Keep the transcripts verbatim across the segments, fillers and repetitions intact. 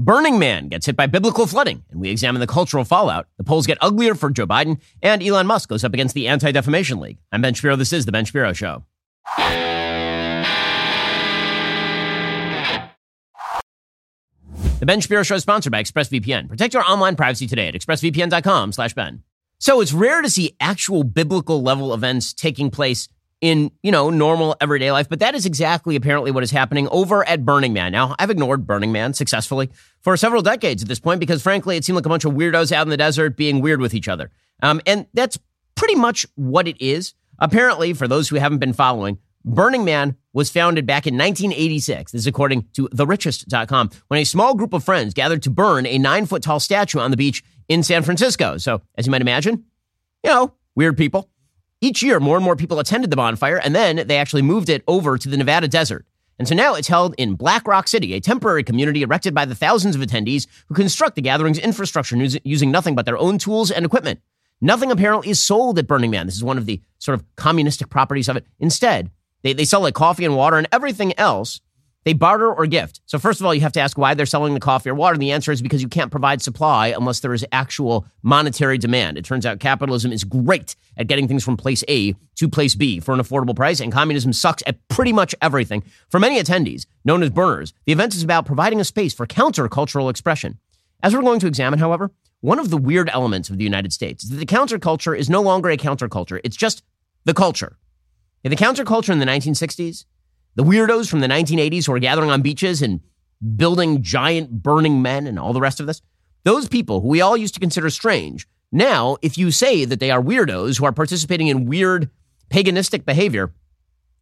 Burning Man gets hit by biblical flooding, and we examine the cultural fallout. The polls get uglier for Joe Biden, and Elon Musk goes up against the Anti-Defamation League. I'm Ben Shapiro. This is The Ben Shapiro Show. The Ben Shapiro Show is sponsored by ExpressVPN. Protect your online privacy today at expressvpn.com slash Ben. So it's rare to see actual biblical level events taking place in, you know, normal everyday life. But that is exactly apparently what is happening over at Burning Man. Now, I've ignored Burning Man successfully for several decades at this point because, frankly, it seemed like a bunch of weirdos out in the desert being weird with each other. Um, and that's pretty much what it is. Apparently, for those who haven't been following, Burning Man was founded back in nineteen eighty-six. This is according to the richest dot com, when a small group of friends gathered to burn a nine-foot-tall statue on the beach in San Francisco. So, as you might imagine, you know, weird people. Each year, more and more people attended the bonfire, and then they actually moved it over to the Nevada desert. And so now it's held in Black Rock City, a temporary community erected by the thousands of attendees who construct the gathering's infrastructure using nothing but their own tools and equipment. Nothing apparently is sold at Burning Man. This is one of the sort of communistic properties of it. Instead, they, they sell like coffee and water and everything else. They barter or gift. So first of all, you have to ask why they're selling the coffee or water. And the answer is because you can't provide supply unless there is actual monetary demand. It turns out capitalism is great at getting things from place A to place B for an affordable price, and communism sucks at pretty much everything. For many attendees, known as burners, the event is about providing a space for countercultural expression. As we're going to examine, however, one of the weird elements of the United States is that the counterculture is no longer a counterculture. It's just the culture. In the counterculture in the nineteen sixties, the weirdos from the nineteen eighties who are gathering on beaches and building giant burning men and all the rest of this, those people who we all used to consider strange, now, if you say that they are weirdos who are participating in weird paganistic behavior,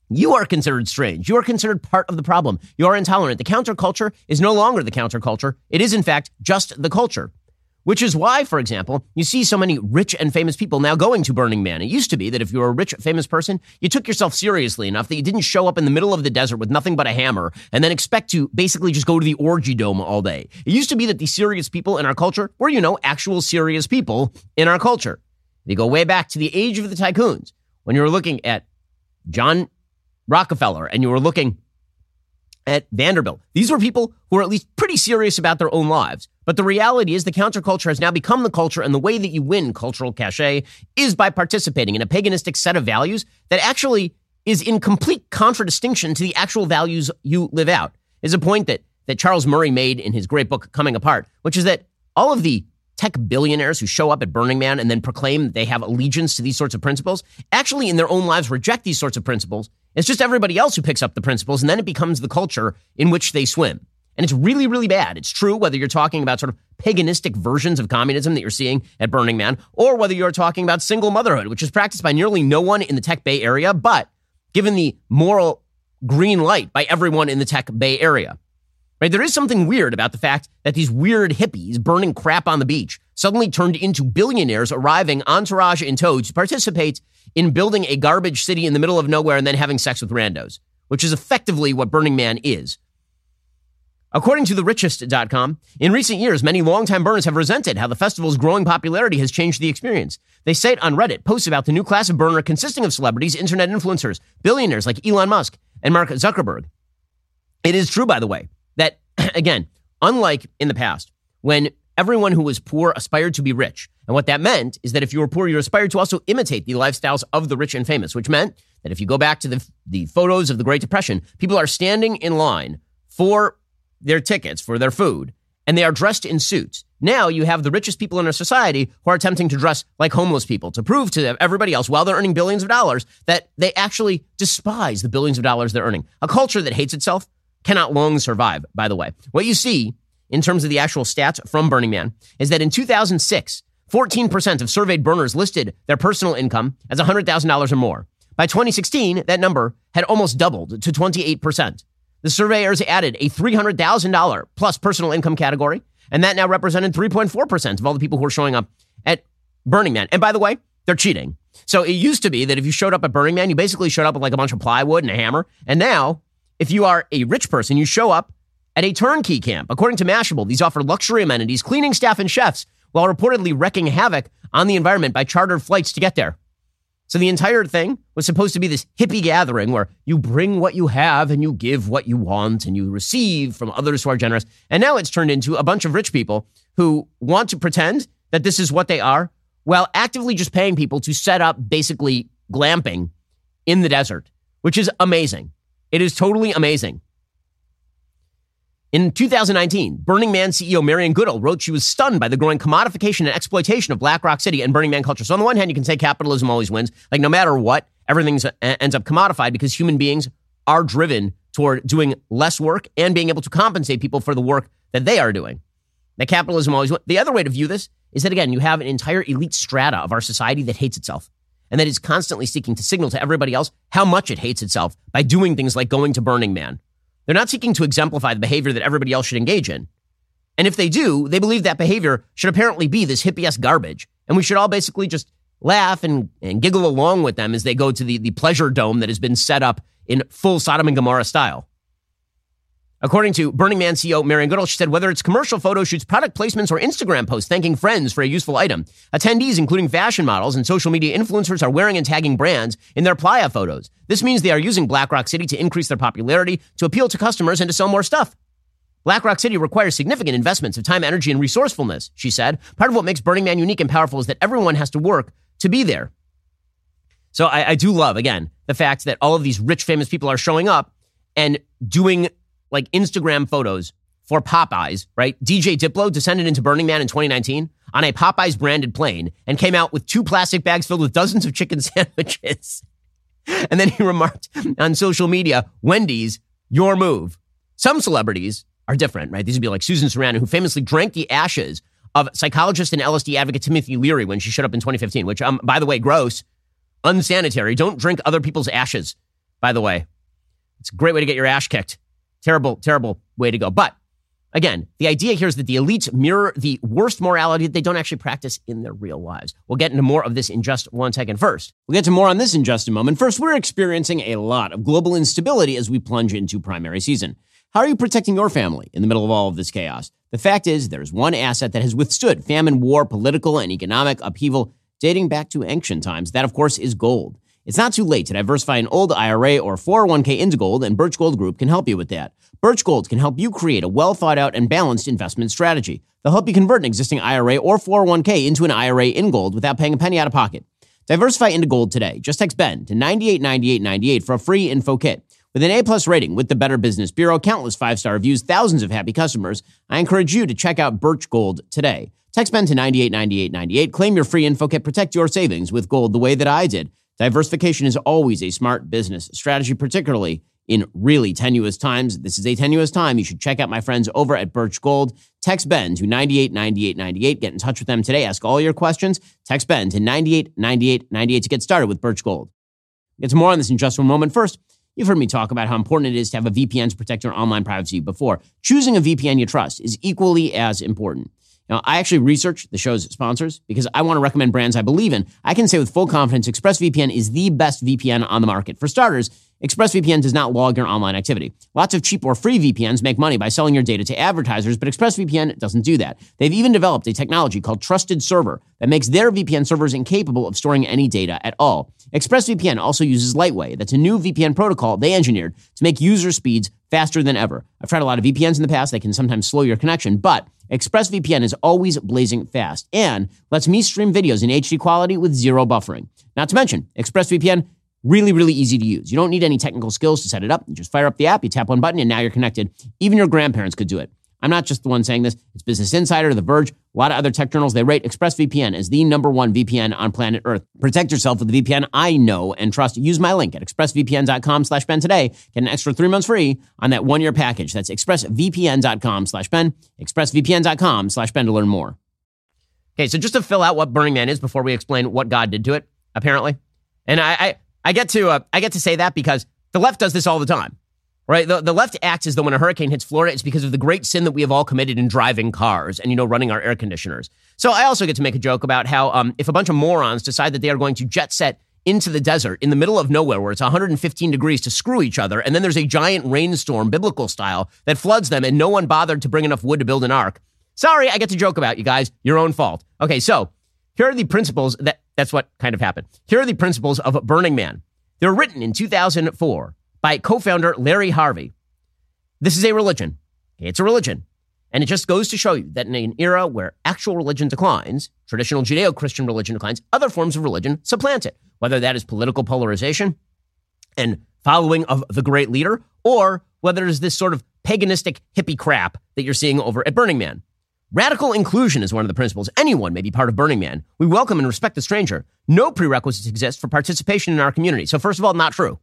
you are considered strange. You are considered part of the problem. You are intolerant. The counterculture is no longer the counterculture. It is, in fact, just the culture, which is why, for example, you see so many rich and famous people now going to Burning Man. It used to be that if you were a rich, famous person, you took yourself seriously enough that you didn't show up in the middle of the desert with nothing but a hammer and then expect to basically just go to the orgy dome all day. It used to be that the serious people in our culture were, you know, actual serious people in our culture. They go way back to the age of the tycoons, when you were looking at John Rockefeller and you were looking at Vanderbilt. These were people who were at least pretty serious about their own lives. But the reality is the counterculture has now become the culture, and the way that you win cultural cachet is by participating in a paganistic set of values that actually is in complete contradistinction to the actual values you live out. It's a point that, that Charles Murray made in his great book, Coming Apart, which is that all of the tech billionaires who show up at Burning Man and then proclaim that they have allegiance to these sorts of principles actually in their own lives reject these sorts of principles. It's just everybody else who picks up the principles, and then it becomes the culture in which they swim. And it's really, really bad. It's true whether you're talking about sort of paganistic versions of communism that you're seeing at Burning Man, or whether you're talking about single motherhood, which is practiced by nearly no one in the tech Bay Area, but given the moral green light by everyone in the tech Bay Area. Right? There is something weird about the fact that these weird hippies burning crap on the beach suddenly turned into billionaires arriving entourage in tow to participate in building a garbage city in the middle of nowhere and then having sex with randos, which is effectively what Burning Man is. According to the richest dot com, in recent years, many longtime burners have resented how the festival's growing popularity has changed the experience. They cite on Reddit posts about the new class of burner consisting of celebrities, internet influencers, billionaires like Elon Musk and Mark Zuckerberg. It is true, by the way, that, again, unlike in the past, when everyone who was poor aspired to be rich. And what that meant is that if you were poor, you aspired to also imitate the lifestyles of the rich and famous, which meant that if you go back to the, the photos of the Great Depression, people are standing in line for their tickets, for their food, and they are dressed in suits. Now you have the richest people in our society who are attempting to dress like homeless people to prove to everybody else, while they're earning billions of dollars, that they actually despise the billions of dollars they're earning. A culture that hates itself cannot long survive, by the way. What you see in terms of the actual stats from Burning Man is that in two thousand six, fourteen percent of surveyed burners listed their personal income as one hundred thousand dollars or more. By twenty sixteen, that number had almost doubled to twenty-eight percent. The surveyors added a three hundred thousand dollars plus personal income category, and that now represented three point four percent of all the people who were showing up at Burning Man. And by the way, they're cheating. So it used to be that if you showed up at Burning Man, you basically showed up with like a bunch of plywood and a hammer. And now, if you are a rich person, you show up at a turnkey camp. According to Mashable, these offer luxury amenities, cleaning staff, and chefs, while reportedly wrecking havoc on the environment by chartered flights to get there. So the entire thing was supposed to be this hippie gathering where you bring what you have and you give what you want and you receive from others who are generous. And now it's turned into a bunch of rich people who want to pretend that this is what they are while actively just paying people to set up basically glamping in the desert, which is amazing. It is totally amazing. In two thousand nineteen, Burning Man C E O Marian Goodell wrote she was stunned by the growing commodification and exploitation of Black Rock City and Burning Man culture. So on the one hand, you can say capitalism always wins. Like no matter what, everything ends up commodified because human beings are driven toward doing less work and being able to compensate people for the work that they are doing. That capitalism always wins. The other way to view this is that, again, you have an entire elite strata of our society that hates itself and that is constantly seeking to signal to everybody else how much it hates itself by doing things like going to Burning Man. They're not seeking to exemplify the behavior that everybody else should engage in. And if they do, they believe that behavior should apparently be this hippie-esque garbage. And we should all basically just laugh and, and giggle along with them as they go to the, the pleasure dome that has been set up in full Sodom and Gomorrah style. According to Burning Man C E O Marian Goodell, she said, whether it's commercial photo shoots, product placements, or Instagram posts thanking friends for a useful item, attendees, including fashion models and social media influencers, are wearing and tagging brands in their playa photos. This means they are using Black Rock City to increase their popularity, to appeal to customers, and to sell more stuff. Black Rock City requires significant investments of time, energy, and resourcefulness, she said. Part of what makes Burning Man unique and powerful is that everyone has to work to be there. So I, I do love, again, the fact that all of these rich, famous people are showing up and doing like Instagram photos for Popeyes, right? D J Diplo descended into Burning Man in twenty nineteen on a Popeyes branded plane and came out with two plastic bags filled with dozens of chicken sandwiches. And then he remarked on social media, Wendy's, your move. Some celebrities are different, right? These would be like Susan Sarandon, who famously drank the ashes of psychologist and L S D advocate Timothy Leary when she showed up in twenty fifteen, which, um, by the way, gross, unsanitary. Don't drink other people's ashes, by the way. It's a great way to get your ash kicked. Terrible, terrible way to go. But again, the idea here is that the elites mirror the worst morality that they don't actually practice in their real lives. We'll get into more of this in just one second. First, we'll get to more on this in just a moment. First, we're experiencing a lot of global instability as we plunge into primary season. How are you protecting your family in the middle of all of this chaos? The fact is, there's one asset that has withstood famine, war, political, and economic upheaval dating back to ancient times. That, of course, is gold. It's not too late to diversify an old I R A or four oh one k into gold, and Birch Gold Group can help you with that. Birch Gold can help you create a well-thought-out and balanced investment strategy. They'll help you convert an existing I R A or four oh one k into an I R A in gold without paying a penny out of pocket. Diversify into gold today. Just text BEN to nine eight nine eight nine eight for a free info kit. With an A-plus rating with the Better Business Bureau, countless five-star reviews, thousands of happy customers, I encourage you to check out Birch Gold today. Text BEN to nine eight nine eight nine eight. Claim your free info kit. Protect your savings with gold the way that I did. Diversification is always a smart business strategy, particularly in really tenuous times. This is a tenuous time. You should check out my friends over at Birch Gold. Text BEN to nine eight nine eight nine eight. Get in touch with them today. Ask all your questions. Text BEN to nine eight nine eight nine eight to get started with Birch Gold. We'll get to more on this in just one moment. First, you've heard me talk about how important it is to have a V P N to protect your online privacy before. Choosing a V P N you trust is equally as important. Now, I actually research the show's sponsors because I want to recommend brands I believe in. I can say with full confidence ExpressVPN is the best V P N on the market. For starters, ExpressVPN does not log your online activity. Lots of cheap or free V P Ns make money by selling your data to advertisers, but ExpressVPN doesn't do that. They've even developed a technology called Trusted Server that makes their V P N servers incapable of storing any data at all. ExpressVPN also uses Lightway. That's a new V P N protocol they engineered to make user speeds faster than ever. I've tried a lot of V P Ns in the past. They can sometimes slow your connection, but ExpressVPN is always blazing fast and lets me stream videos in H D quality with zero buffering. Not to mention, ExpressVPN, really, really easy to use. You don't need any technical skills to set it up. You just fire up the app, you tap one button, and now you're connected. Even your grandparents could do it. I'm not just the one saying this. It's Business Insider, The Verge, a lot of other tech journals. They rate ExpressVPN as the number one V P N on planet Earth. Protect yourself with the V P N I know and trust. Use my link at expressvpn.com slash Ben today. Get an extra three months free on that one-year package. That's expressvpn.com slash Ben, expressvpn.com slash Ben to learn more. Okay, so just to fill out what Burning Man is before we explain what God did to it, apparently. And I I, I get to uh, I get to say that because the left does this all the time. Right, the, the left acts as though when a hurricane hits Florida, it's because of the great sin that we have all committed in driving cars and, you know, running our air conditioners. So I also get to make a joke about how um, if a bunch of morons decide that they are going to jet set into the desert in the middle of nowhere where it's one hundred fifteen degrees to screw each other, and then there's a giant rainstorm, biblical style, that floods them and no one bothered to bring enough wood to build an ark. Sorry, I get to joke about you guys, your own fault. Okay, so here are the principles that That's what kind of happened. Here are the principles of Burning Man. They were written in two thousand four by co-founder Larry Harvey. This is a religion. It's a religion. And it just goes to show you that in an era where actual religion declines, traditional Judeo-Christian religion declines, other forms of religion supplant it, whether that is political polarization and following of the great leader, or whether it is this sort of paganistic hippie crap that you're seeing over at Burning Man. Radical inclusion is one of the principles. Anyone may be part of Burning Man. We welcome and respect the stranger. No prerequisites exist for participation in our community. So first of all, not true.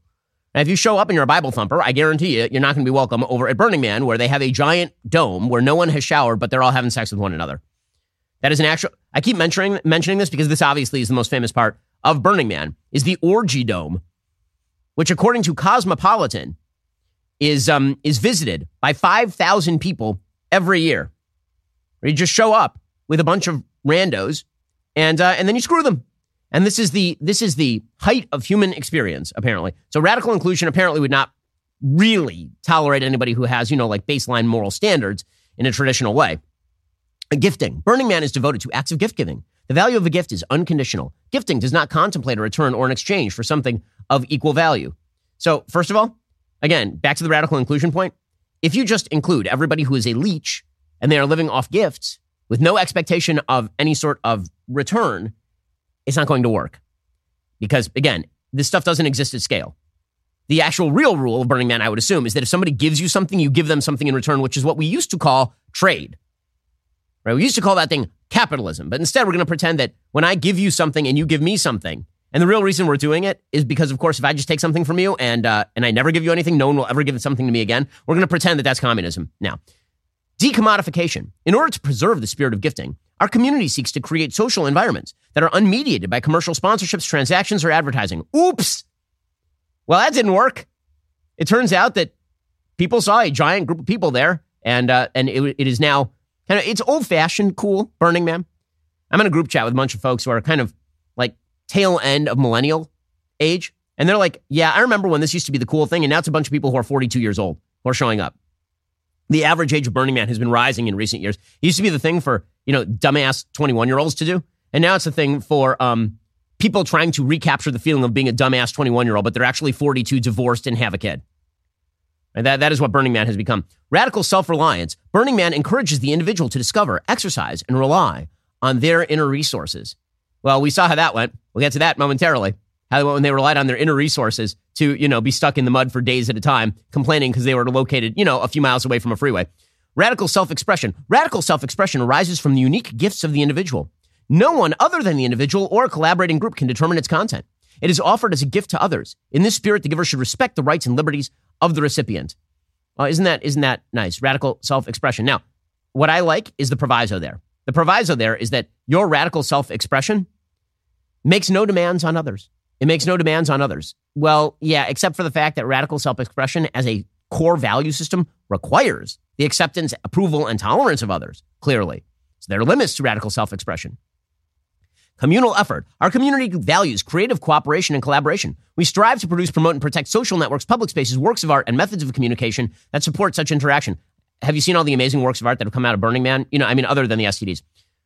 Now, if you show up and you're a Bible thumper, I guarantee you, you're not going to be welcome over at Burning Man, where they have a giant dome where no one has showered, but they're all having sex with one another. That is an actual... I keep mentioning mentioning this because this obviously is the most famous part of Burning Man, is the orgy dome, which according to Cosmopolitan is um is visited by five thousand people every year. Where you just show up with a bunch of randos and uh, and then you screw them. And this is the this is the height of human experience, apparently. So radical inclusion apparently would not really tolerate anybody who has, you know, like baseline moral standards in a traditional way. Gifting. Burning Man is devoted to acts of gift giving. The value of a gift is unconditional. Gifting does not contemplate a return or an exchange for something of equal value. So first of all, again, back to the radical inclusion point. If you just include everybody who is a leech and they are living off gifts with no expectation of any sort of return, it's not going to work because, again, this stuff doesn't exist at scale. The actual real rule of Burning Man, I would assume, is that if somebody gives you something, you give them something in return, which is what we used to call trade. Right? We used to call that thing capitalism. But instead, we're going to pretend that when I give you something and you give me something, and the real reason we're doing it is because, of course, if I just take something from you and uh, and I never give you anything, no one will ever give something to me again. We're going to pretend that that's communism. Now, decommodification. In order to preserve the spirit of gifting, our community seeks to create social environments that are unmediated by commercial sponsorships, transactions, or advertising. Oops! Well, that didn't work. It turns out that people saw a giant group of people there, and uh, and it, it is now kind of, it's old-fashioned, cool, Burning Man. I'm in a group chat with a bunch of folks who are kind of like tail end of millennial age, and they're like, yeah, I remember when this used to be the cool thing, and now it's a bunch of people who are forty-two years old who are showing up. The average age of Burning Man has been rising in recent years. It used to be the thing for, you know, dumbass twenty-one-year-olds to do. And now it's a thing for um, people trying to recapture the feeling of being a dumbass twenty-one-year-old, but they're actually forty-two, divorced, and have a kid. And that, that is what Burning Man has become. Radical self-reliance. Burning Man encourages the individual to discover, exercise, and rely on their inner resources. Well, we saw how that went. We'll get to that momentarily. How when they relied on their inner resources to, you know, be stuck in the mud for days at a time, complaining because they were located, you know, a few miles away from a freeway. Radical self-expression. Radical self-expression arises from the unique gifts of the individual. No one other than the individual or a collaborating group can determine its content. It is offered as a gift to others. In this spirit, the giver should respect the rights and liberties of the recipient. Oh, isn't that, isn't that nice? Radical self-expression. Now, what I like is the proviso there. The proviso there is that your radical self-expression makes no demands on others. It makes no demands on others. Well, yeah, except for the fact that radical self-expression as a core value system requires the acceptance, approval, and tolerance of others, clearly. So there are limits to radical self-expression. Communal effort. Our community values creative cooperation and collaboration. We strive to produce, promote, and protect social networks, public spaces, works of art, and methods of communication that support such interaction. Have you seen all the amazing works of art that have come out of Burning Man? You know, I mean, other than the S T Ds.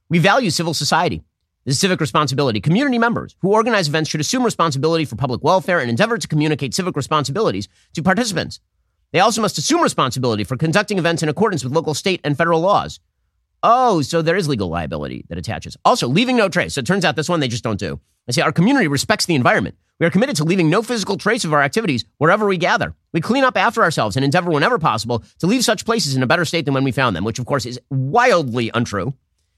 We value civil society. This is civic responsibility. Community members who organize events should assume responsibility for public welfare and endeavor to communicate civic responsibilities to participants. They also must assume responsibility for conducting events in accordance with local, state, and federal laws. Oh, so there is legal liability that attaches. Also, leaving no trace. So it turns out this one they just don't do. I say our community respects the environment. We are committed to leaving no physical trace of our activities wherever we gather. We clean up after ourselves and endeavor whenever possible to leave such places in a better state than when we found them, which, of course, is wildly untrue.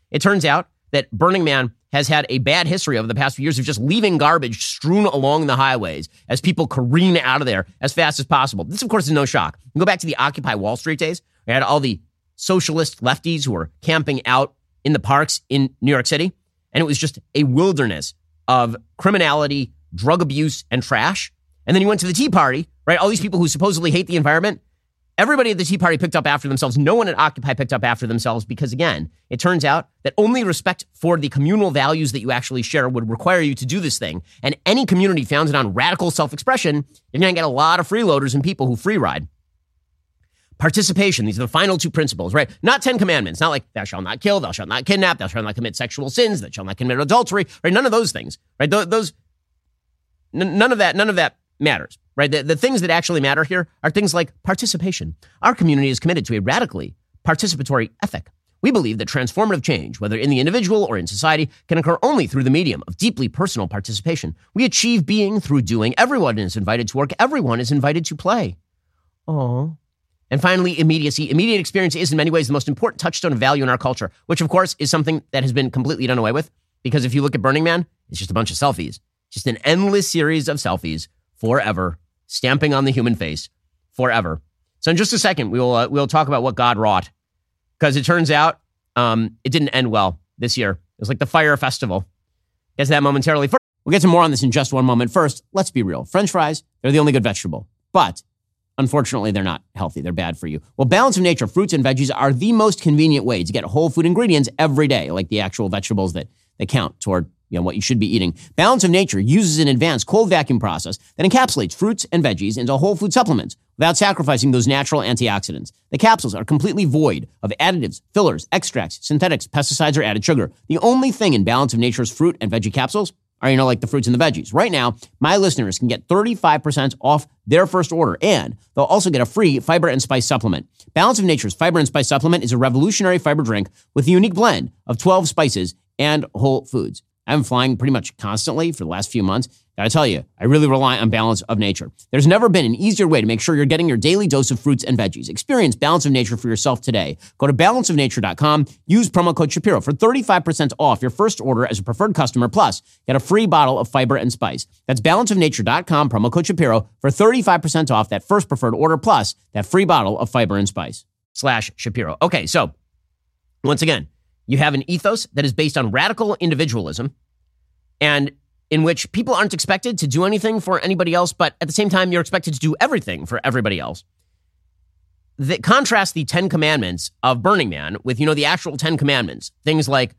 It turns out that Burning Man has had a bad history over the past few years of just leaving garbage strewn along the highways as people careen out of there as fast as possible. This, of course, is no shock. You go back to the Occupy Wall Street days. We had all the socialist lefties who were camping out in the parks in New York City, and it was just a wilderness of criminality, drug abuse, and trash. And then you went to the Tea Party, right? All these people who supposedly hate the environment. Everybody at the Tea Party picked up after themselves. No one at Occupy picked up after themselves because, again, it turns out that only respect for the communal values that you actually share would require you to do this thing. And any community founded on radical self-expression, you're going to get a lot of freeloaders and people who free ride. participation. These are the final two principles, right? Not Ten Commandments, not like thou shalt not kill, thou shalt not kidnap, thou shalt not commit sexual sins, thou shalt not commit adultery, right? None of those things, right? Th- those, n- none of that, none of that matters, right? The, the things that actually matter here are things like participation. Our community is committed to a radically participatory ethic. We believe that transformative change, whether in the individual or in society, can occur only through the medium of deeply personal participation. We achieve being through doing. Everyone is invited to work. Everyone is invited to play. Aww. And finally, immediacy. Immediate experience is in many ways the most important touchstone of value in our culture, which of course is something that has been completely done away with, because if you look at Burning Man, it's just a bunch of selfies. Just an endless series of selfies forever, stamping on the human face forever. So in just a second, we will uh, we'll talk about what God wrought. Because it turns out um, it didn't end well this year. It was like the fire festival. Get to that momentarily. First, we'll get to more on this in just one moment. First, let's be real. French fries, they're the only good vegetable. But unfortunately, they're not healthy. They're bad for you. Well, Balance of Nature fruits and veggies are the most convenient way to get whole food ingredients every day, like the actual vegetables that, that count toward, you know, what you should be eating. Balance of Nature uses an advanced cold vacuum process that encapsulates fruits and veggies into whole food supplements without sacrificing those natural antioxidants. The capsules are completely void of additives, fillers, extracts, synthetics, pesticides, or added sugar. The only thing in Balance of Nature's fruit and veggie capsules are, you know, like the fruits and the veggies. Right now, my listeners can get thirty-five percent off their first order, and they'll also get a free fiber and spice supplement. Balance of Nature's fiber and spice supplement is a revolutionary fiber drink with a unique blend of twelve spices and whole foods. I've been flying pretty much constantly for the last few months. Gotta tell you, I really rely on Balance of Nature. There's never been an easier way to make sure you're getting your daily dose of fruits and veggies. Experience Balance of Nature for yourself today. Go to balance of nature dot com. Use promo code Shapiro for thirty-five percent off your first order as a preferred customer. Plus, get a free bottle of fiber and spice. That's balance of nature dot com, promo code Shapiro, for thirty-five percent off that first preferred order, plus that free bottle of fiber and spice. Slash Shapiro. Okay, so once again, you have an ethos that is based on radical individualism and in which people aren't expected to do anything for anybody else, but at the same time, you're expected to do everything for everybody else. That contrasts the Ten Commandments of Burning Man with, you know, the actual Ten Commandments. Things like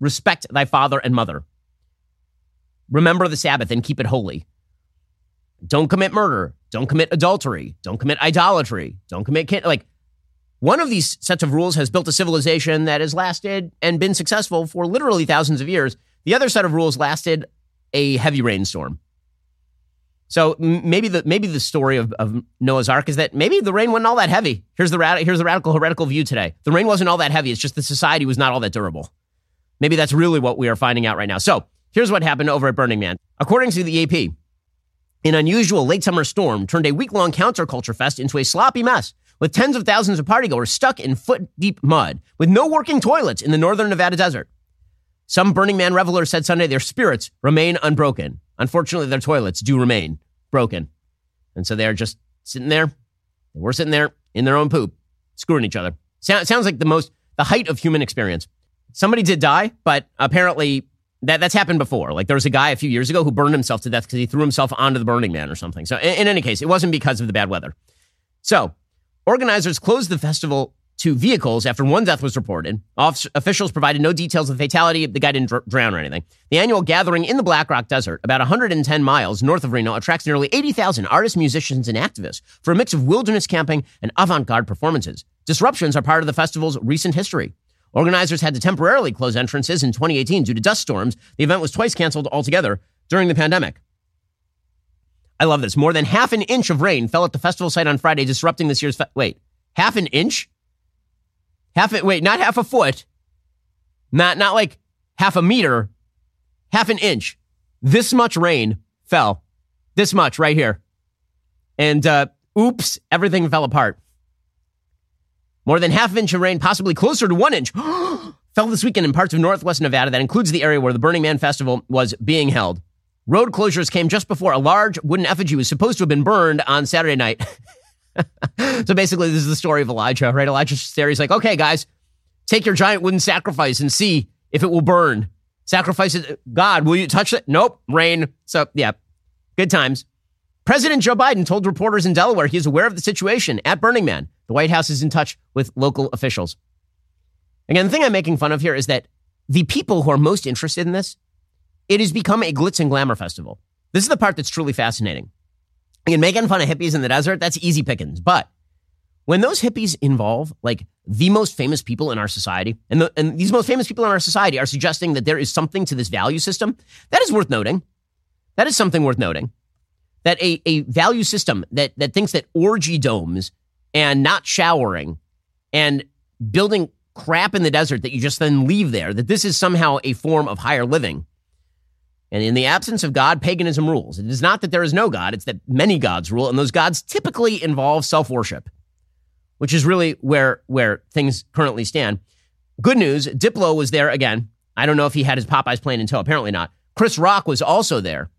respect thy father and mother. Remember the Sabbath and keep it holy. Don't commit murder. Don't commit adultery. Don't commit idolatry. Don't commit, kid- like, one of these sets of rules has built a civilization that has lasted and been successful for literally thousands of years. The other set of rules lasted a heavy rainstorm. So maybe the maybe the story of, of Noah's Ark is that maybe the rain wasn't all that heavy. Here's the rad- here's the radical heretical view today. The rain wasn't all that heavy. It's just the society was not all that durable. Maybe that's really what we are finding out right now. So here's what happened over at Burning Man. According to the A P, an unusual late summer storm turned a week-long counterculture fest into a sloppy mess, with tens of thousands of partygoers stuck in foot-deep mud, with no working toilets in the northern Nevada desert. Some Burning Man revelers said Sunday their spirits remain unbroken. Unfortunately, their toilets do remain broken. And so they're just sitting there. They were sitting there in their own poop, screwing each other. So, sounds like the most, the height of human experience. Somebody did die, but apparently that, that's happened before. Like there was a guy a few years ago who burned himself to death because he threw himself onto the Burning Man or something. So in, in any case, it wasn't because of the bad weather. So organizers closed the festival to vehicles after one death was reported. Off- officials provided no details of the fatality. The guy didn't dr- drown or anything. The annual gathering in the Black Rock Desert, about one hundred ten miles north of Reno, attracts nearly eighty thousand artists, musicians, and activists for a mix of wilderness camping and avant-garde performances. Disruptions are part of the festival's recent history. Organizers had to temporarily close entrances in twenty eighteen due to dust storms. The event was twice canceled altogether during the pandemic. I love this. More than half an inch of rain fell at the festival site on Friday, disrupting this year's... Fe- wait, half an inch? Half a, Wait, not half a foot. Not, not like half a meter. Half an inch. This much rain fell. This much right here. And uh, oops, everything fell apart. More than half an inch of rain, possibly closer to one inch, fell this weekend in parts of northwest Nevada. That includes the area where the Burning Man Festival was being held. Road closures came just before a large wooden effigy was supposed to have been burned on Saturday night. So basically, this is the story of Elijah, right? Elijah's there. He's like, okay, guys, take your giant wooden sacrifice and see if it will burn. Sacrifice it. God, will you touch it? Nope. Rain. So, yeah, good times. President Joe Biden told reporters in Delaware he is aware of the situation at Burning Man. The White House is in touch with local officials. Again, the thing I'm making fun of here is that the people who are most interested in this, it has become a glitz and glamour festival. This is the part that's truly fascinating. Again, making fun of hippies in the desert, that's easy pickings. But when those hippies involve like the most famous people in our society, and, the, and these most famous people in our society are suggesting that there is something to this value system, that is worth noting. That is something worth noting. That a, a value system that, that thinks that orgy domes and not showering and building crap in the desert that you just then leave there, that this is somehow a form of higher living. And in the absence of God, paganism rules. It is not that there is no God. It's that many gods rule. And those gods typically involve self-worship, which is really where, where things currently stand. Good news, Diplo was there again. I don't know if he had his Popeyes plane in tow. Apparently not. Chris Rock was also there.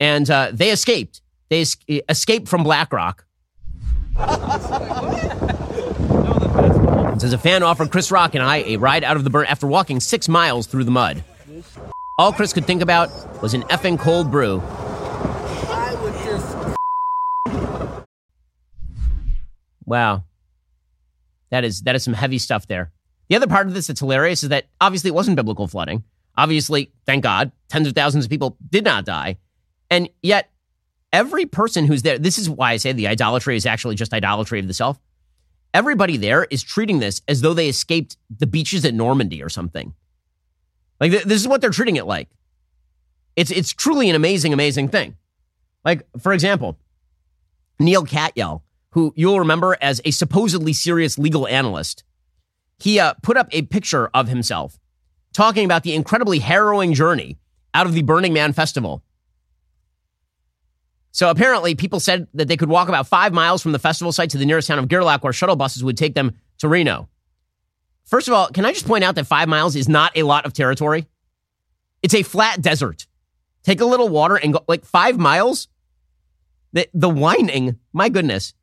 And uh, they escaped. They es- escaped from Black Rock. It says a fan offered Chris Rock and I a ride out of the burn after walking six miles through the mud. All Chris could think about was an effing cold brew. I would just... Wow. That is that is some heavy stuff there. The other part of this that's hilarious is that obviously it wasn't biblical flooding. Obviously, thank God, tens of thousands of people did not die. And yet, every person who's there, this is why I say the idolatry is actually just idolatry of the self. Everybody there is treating this as though they escaped the beaches at Normandy or something. Like, th- this is what they're treating it like. It's it's truly an amazing, amazing thing. Like, for example, Neil Katyal, who you'll remember as a supposedly serious legal analyst, he uh, put up a picture of himself talking about the incredibly harrowing journey out of the Burning Man festival. So apparently, people said that they could walk about five miles from the festival site to the nearest town of Gerlach, where shuttle buses would take them to Reno. First of all, can I just point out that five miles is not a lot of territory? It's a flat desert. Take a little water and go, like, five miles? The, the whining, my goodness.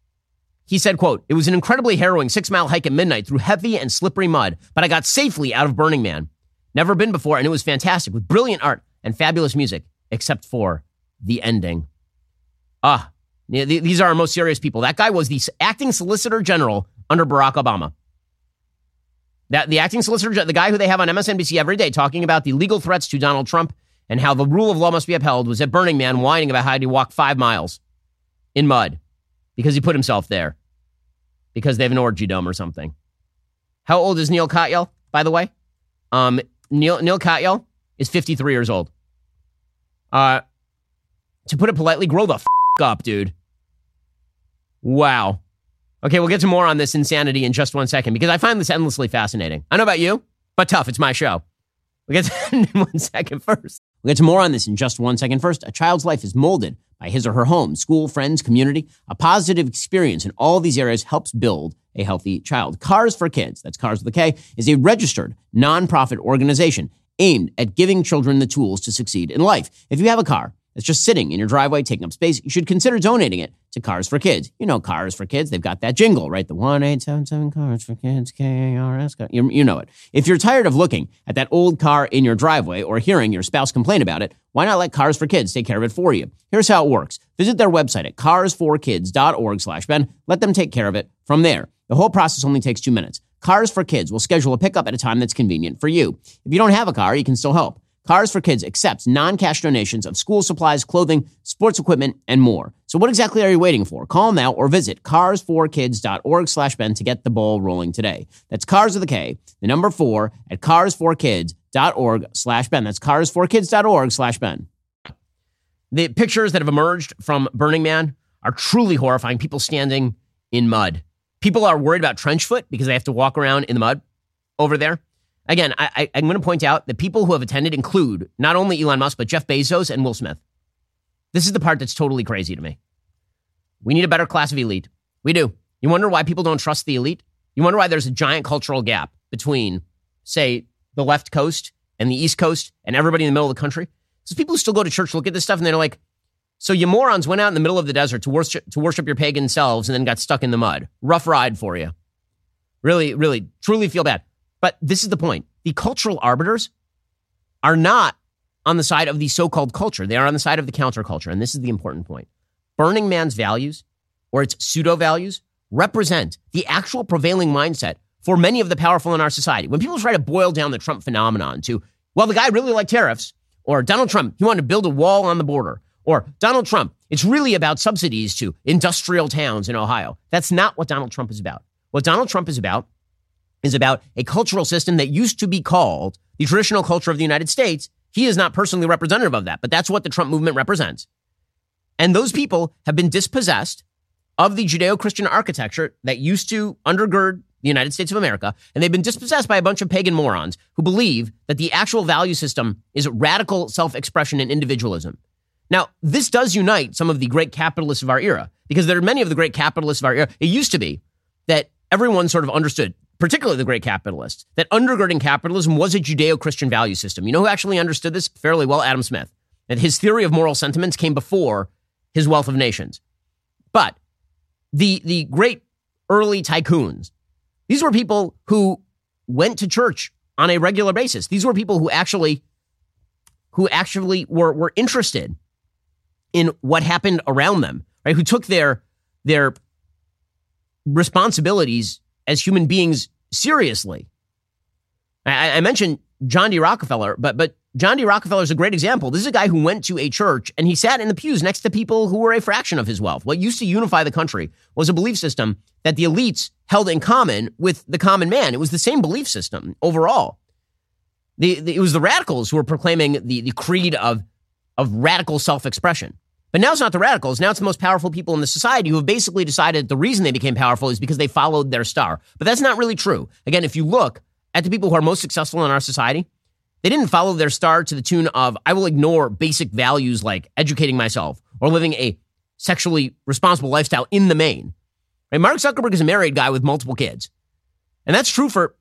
He said, quote, "It was an incredibly harrowing six-mile hike at midnight through heavy and slippery mud, but I got safely out of Burning Man. Never been before, and it was fantastic, with brilliant art and fabulous music, except for the ending." Ah, these are our most serious people. That guy was the acting solicitor general under Barack Obama. That the acting solicitor, the guy who they have on M S N B C every day talking about the legal threats to Donald Trump and how the rule of law must be upheld, was at Burning Man whining about how he walked five miles in mud because he put himself there because they have an orgy dome or something. How old is Neil Katyal, by the way? Um, Neil, Neil Katyal is fifty-three years old. Uh, to put it politely, grow the f*** up, dude. Wow. Okay, we'll get to more on this insanity in just one second because I find this endlessly fascinating. I don't know about you, but tough. It's my show. We'll get to that in one second first. We'll get to more on this in just one second first. A child's life is molded by his or her home, school, friends, community. A positive experience in all these areas helps build a healthy child. Cars for Kids, that's Cars with a K, is a registered nonprofit organization aimed at giving children the tools to succeed in life. If you have a car that's just sitting in your driveway, taking up space, you should consider donating it to Cars for Kids. You know Cars for Kids. They've got that jingle, right? The one eight seven seven, C A R S for Kids, K A R S. You, you know it. If you're tired of looking at that old car in your driveway or hearing your spouse complain about it, why not let Cars for Kids take care of it for you? Here's how it works. Visit their website at cars for kids dot org slash Ben. Let them take care of it from there. The whole process only takes two minutes. Cars for Kids will schedule a pickup at a time that's convenient for you. If you don't have a car, you can still help. Cars for Kids accepts non-cash donations of school supplies, clothing, sports equipment, and more. So what exactly are you waiting for? Call now or visit cars for kids dot org slash Ben to get the ball rolling today. That's Cars with a K, the number four, at cars for kids dot org slash Ben. That's cars for kids dot org slash Ben. The pictures that have emerged from Burning Man are truly horrifying. People standing in mud. People are worried about trench foot because they have to walk around in the mud over there. Again, I, I, I'm going to point out that people who have attended include not only Elon Musk, but Jeff Bezos and Will Smith. This is the part that's totally crazy to me. We need a better class of elite. We do. You wonder why people don't trust the elite? You wonder why there's a giant cultural gap between, say, the left coast and the east coast and everybody in the middle of the country? Because people who still go to church look at this stuff and they're like, so you morons went out in the middle of the desert to worship, to worship your pagan selves and then got stuck in the mud. Rough ride for you. Really, really, truly feel bad. But this is the point. The cultural arbiters are not on the side of the so-called culture. They are on the side of the counterculture. And this is the important point. Burning Man's values, or its pseudo-values, represent the actual prevailing mindset for many of the powerful in our society. When people try to boil down the Trump phenomenon to, well, the guy really liked tariffs, or Donald Trump, he wanted to build a wall on the border, or Donald Trump, It's really about subsidies to industrial towns in Ohio. That's not what Donald Trump is about. What Donald Trump is about is about a cultural system that used to be called the traditional culture of the United States. He is not personally representative of that, but that's what the Trump movement represents. And those people have been dispossessed of the Judeo-Christian architecture that used to undergird the United States of America, and they've been dispossessed by a bunch of pagan morons who believe that the actual value system is radical self-expression and individualism. Now, this does unite some of the great capitalists of our era, because there are many of the great capitalists of our era. It used to be that everyone sort of understood, particularly the great capitalists, that undergirding capitalism was a Judeo-Christian value system. You know who actually understood this fairly well? Adam Smith. And his theory of moral sentiments came before his Wealth of Nations. But the, the great early tycoons, these were people who went to church on a regular basis. These were people who actually who actually were, were interested in what happened around them, right? Who took their, their responsibilities as human beings seriously. I, I mentioned John D. Rockefeller, but but John D. Rockefeller is a great example. This is a guy who went to a church and he sat in the pews next to people who were a fraction of his wealth. What used to unify the country was a belief system that the elites held in common with the common man. It was the same belief system overall. The, the, it was the radicals who were proclaiming the, the creed of of radical self-expression. But now it's not the radicals. Now it's the most powerful people in the society who have basically decided the reason they became powerful is because they followed their star. But that's not really true. Again, if you look at the people who are most successful in our society, they didn't follow their star to the tune of, I will ignore basic values like educating myself or living a sexually responsible lifestyle in the main. Right? Mark Zuckerberg is a married guy with multiple kids. And that's true for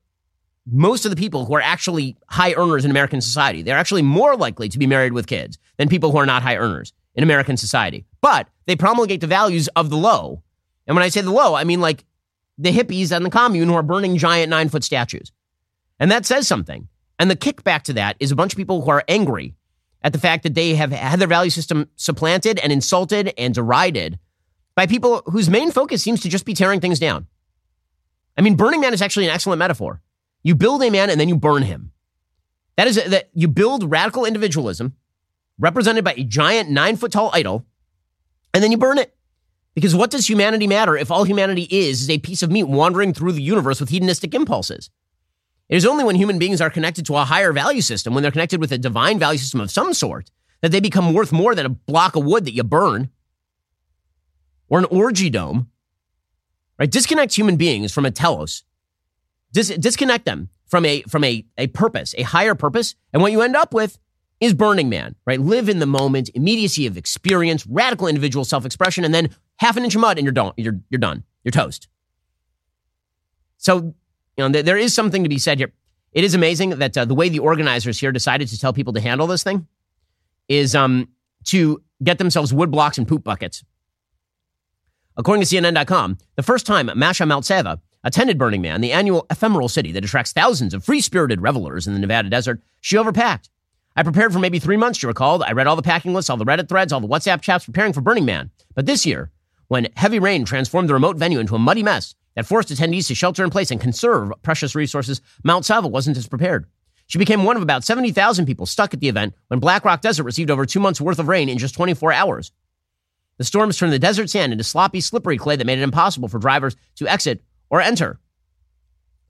most of the people who are actually high earners in American society. They're actually more likely to be married with kids than people who are not high earners in American society. But they promulgate the values of the low. And when I say the low, I mean like the hippies on the commune who are burning giant nine-foot statues. And that says something. And the kickback to that is a bunch of people who are angry at the fact that they have had their value system supplanted and insulted and derided by people whose main focus seems to just be tearing things down. I mean, Burning Man is actually an excellent metaphor. You build a man and then you burn him. That is, a, that you build radical individualism represented by a giant nine-foot tall idol, and then you burn it. Because what does humanity matter if all humanity is is a piece of meat wandering through the universe with hedonistic impulses? It is only when human beings are connected to a higher value system, when they're connected with a divine value system of some sort, that they become worth more than a block of wood that you burn or an orgy dome. Right? Disconnect human beings from a telos. Dis- disconnect them from a from a, a purpose, a higher purpose. And what you end up with is Burning Man, right? Live in the moment, immediacy of experience, radical individual self-expression, and then half an inch of mud and you're done. You're, you're done. You're toast. So, you know, there is something to be said here. It is amazing that uh, the way the organizers here decided to tell people to handle this thing is um, to get themselves wood blocks and poop buckets. According to C N N dot com, the first time Masha Maltseva attended Burning Man, the annual ephemeral city that attracts thousands of free-spirited revelers in the Nevada desert, she overpacked. I prepared for maybe three months, she recalled. I read all the packing lists, all the Reddit threads, all the WhatsApp chats preparing for Burning Man. But this year, when heavy rain transformed the remote venue into a muddy mess that forced attendees to shelter in place and conserve precious resources, Maltseva wasn't as prepared. She became one of about seventy thousand people stuck at the event when Black Rock Desert received over two months' worth of rain in just twenty-four hours. The storms turned the desert sand into sloppy, slippery clay that made it impossible for drivers to exit or enter.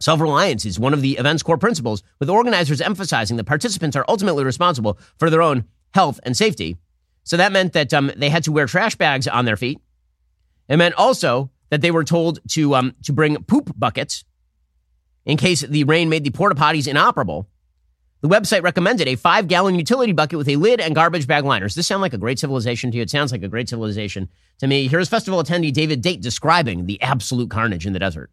Self-reliance is one of the event's core principles, with organizers emphasizing that participants are ultimately responsible for their own health and safety. So that meant that um, they had to wear trash bags on their feet. It meant also that they were told to um, to bring poop buckets in case the rain made the porta potties inoperable. The website recommended a five-gallon utility bucket with a lid and garbage bag liners. Does this sound like a great civilization to you? It sounds like a great civilization to me. Here's festival attendee David Date describing the absolute carnage in the desert.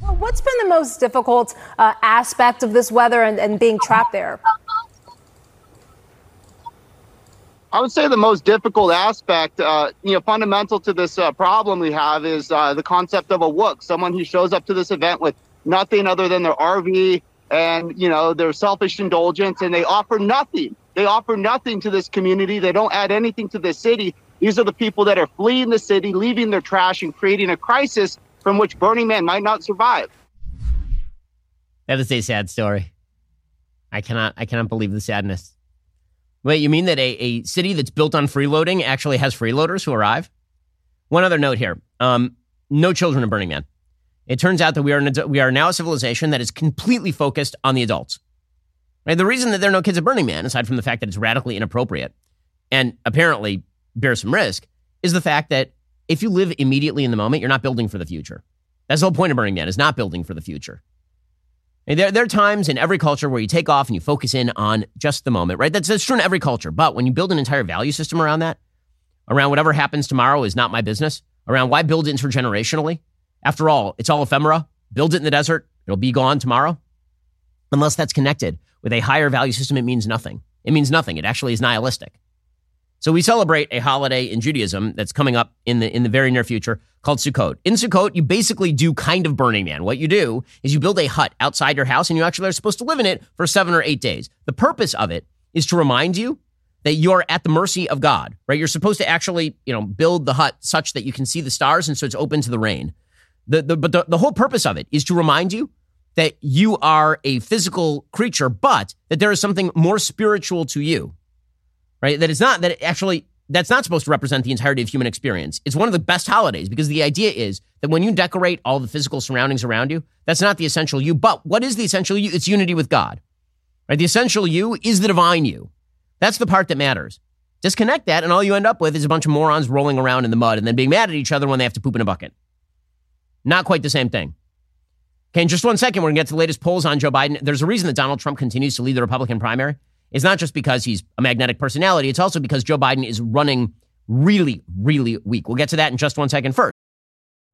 Well, what's been the most difficult uh, aspect of this weather and, and being trapped there? I would say the most difficult aspect, uh, you know, fundamental to this uh, problem we have is uh, the concept of a wook, someone who shows up to this event with nothing other than their R V and, you know, their selfish indulgence, and they offer nothing. They offer nothing to this community. They don't add anything to this city. These are the people that are fleeing the city, leaving their trash and creating a crisis from which Burning Man might not survive. That is a sad story. I cannot, I cannot believe the sadness. Wait, you mean that a, a city that's built on freeloading actually has freeloaders who arrive? One other note here. Um, no children in Burning Man. It turns out that we are an, we are now a civilization that is completely focused on the adults. Right? The reason that there are no kids at Burning Man, aside from the fact that it's radically inappropriate and apparently bears some risk, is the fact that if you live immediately in the moment, you're not building for the future. That's the whole point of Burning Man, is not building for the future. And there, there are times in every culture where you take off and you focus in on just the moment, right? That's, that's true in every culture. But when you build an entire value system around that, around whatever happens tomorrow is not my business, around why build it intergenerationally? After all, it's all ephemera. Build it in the desert. It'll be gone tomorrow. Unless that's connected with a higher value system, it means nothing. It means nothing. It actually is nihilistic. So we celebrate a holiday in Judaism that's coming up in the in the very near future called Sukkot. In Sukkot, you basically do kind of Burning Man. What you do is you build a hut outside your house and you actually are supposed to live in it for seven or eight days. The purpose of it is to remind you that you're at the mercy of God, right? You're supposed to actually, you know, build the hut such that you can see the stars and so it's open to the rain. The, the, but the, the whole purpose of it is to remind you that you are a physical creature, but that there is something more spiritual to you. Right? That it's not, that it actually, that's not supposed to represent the entirety of human experience. It's one of the best holidays because the idea is that when you decorate all the physical surroundings around you, that's not the essential you. But what is the essential you? It's unity with God. Right? The essential you is the divine you. That's the part that matters. Disconnect that, and all you end up with is a bunch of morons rolling around in the mud and then being mad at each other when they have to poop in a bucket. Not quite the same thing. Okay, in just one second, we're going to get to the latest polls on Joe Biden. There's a reason that Donald Trump continues to lead the Republican primary. It's not just because he's a magnetic personality. It's also because Joe Biden is running really, really weak. We'll get to that in just one second. First,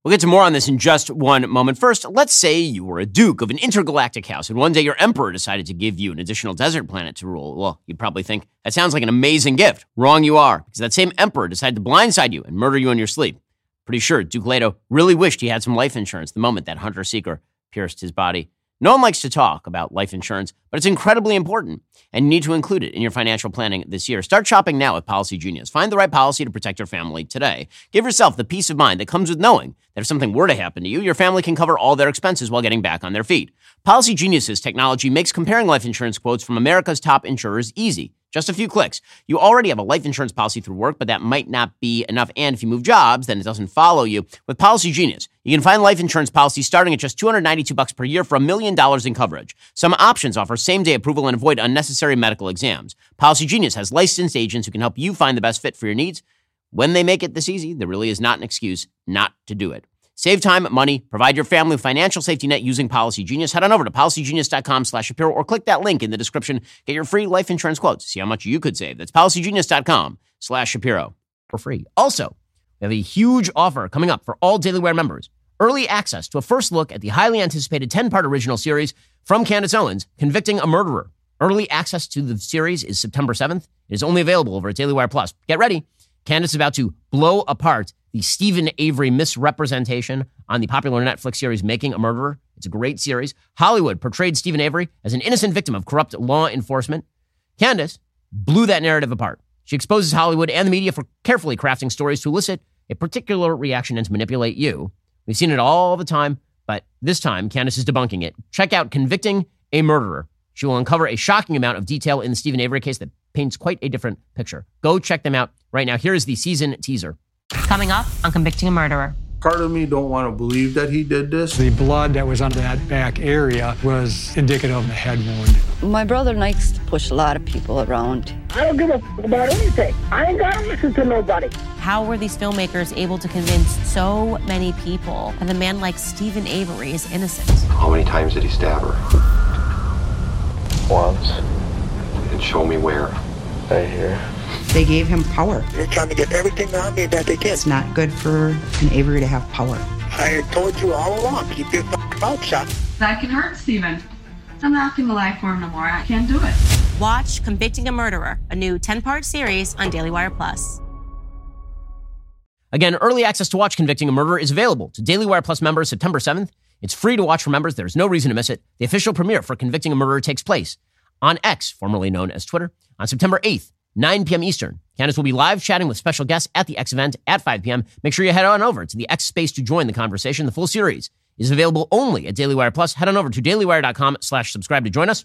we'll get to more on this in just one moment. First, let's say you were a duke of an intergalactic house and one day your emperor decided to give you an additional desert planet to rule. Well, you'd probably think that sounds like an amazing gift. Wrong you are, because that same emperor decided to blindside you and murder you in your sleep. Pretty sure Duke Leto really wished he had some life insurance the moment that hunter-seeker pierced his body. No one likes to talk about life insurance, but it's incredibly important, and you need to include it in your financial planning this year. Start shopping now with PolicyGenius. Find the right policy to protect your family today. Give yourself the peace of mind that comes with knowing that if something were to happen to you, your family can cover all their expenses while getting back on their feet. PolicyGenius's technology makes comparing life insurance quotes from America's top insurers easy. Just a few clicks. You already have a life insurance policy through work, but that might not be enough. And if you move jobs, then it doesn't follow you. With Policy Genius, you can find life insurance policies starting at just two hundred ninety-two dollars per year for a million dollars in coverage. Some options offer same-day approval and avoid unnecessary medical exams. Policy Genius has licensed agents who can help you find the best fit for your needs. When they make it this easy, there really is not an excuse not to do it. Save time, money, provide your family with financial safety net using Policy Genius. Head on over to policygenius.com slash Shapiro or click that link in the description. Get your free life insurance quotes. See how much you could save. That's policygenius.com slash Shapiro for free. Also, we have a huge offer coming up for all Daily Wire members. Early access to a first look at the highly anticipated ten-part original series from Candace Owens, Convicting a Murderer. Early access to the series is September seventh. It is only available over at Daily Wire Plus. Get ready. Candace is about to blow apart the Stephen Avery misrepresentation on the popular Netflix series Making a Murderer. It's a great series. Hollywood portrayed Stephen Avery as an innocent victim of corrupt law enforcement. Candace blew that narrative apart. She exposes Hollywood and the media for carefully crafting stories to elicit a particular reaction and to manipulate you. We've seen it all the time, but this time Candace is debunking it. Check out Convicting a Murderer. She will uncover a shocking amount of detail in the Stephen Avery case that paints quite a different picture. Go check them out right now. Here is the season teaser. Coming up on Convicting a Murderer. Part of me don't want to believe that he did this. The blood that was on that back area was indicative of the head wound. My brother likes to push a lot of people around. I don't give a f- about anything. I ain't got to listen to nobody. How were these filmmakers able to convince so many people that a man like Stephen Avery is innocent? How many times did he stab her? Once. And show me where. Right here. They gave him power. They're trying to get everything on me that they can. It's not good for an Avery to have power. I told you all along, keep your f***ing mouth shut. That can hurt Stephen. I'm not going to lie for him no more. I can't do it. Watch Convicting a Murderer, a new ten-part series on Daily Wire Plus. Again, early access to watch Convicting a Murderer is available to Daily Wire Plus members September seventh. It's free to watch for members. There's no reason to miss it. The official premiere for Convicting a Murderer takes place on X, formerly known as Twitter, on September eighth. nine p.m. Eastern. Candace will be live chatting with special guests at the X event at five p.m. Make sure you head on over to the X space to join the conversation. The full series is available only at Daily Wire Plus. Head on over to dailywire.com slash subscribe to join us.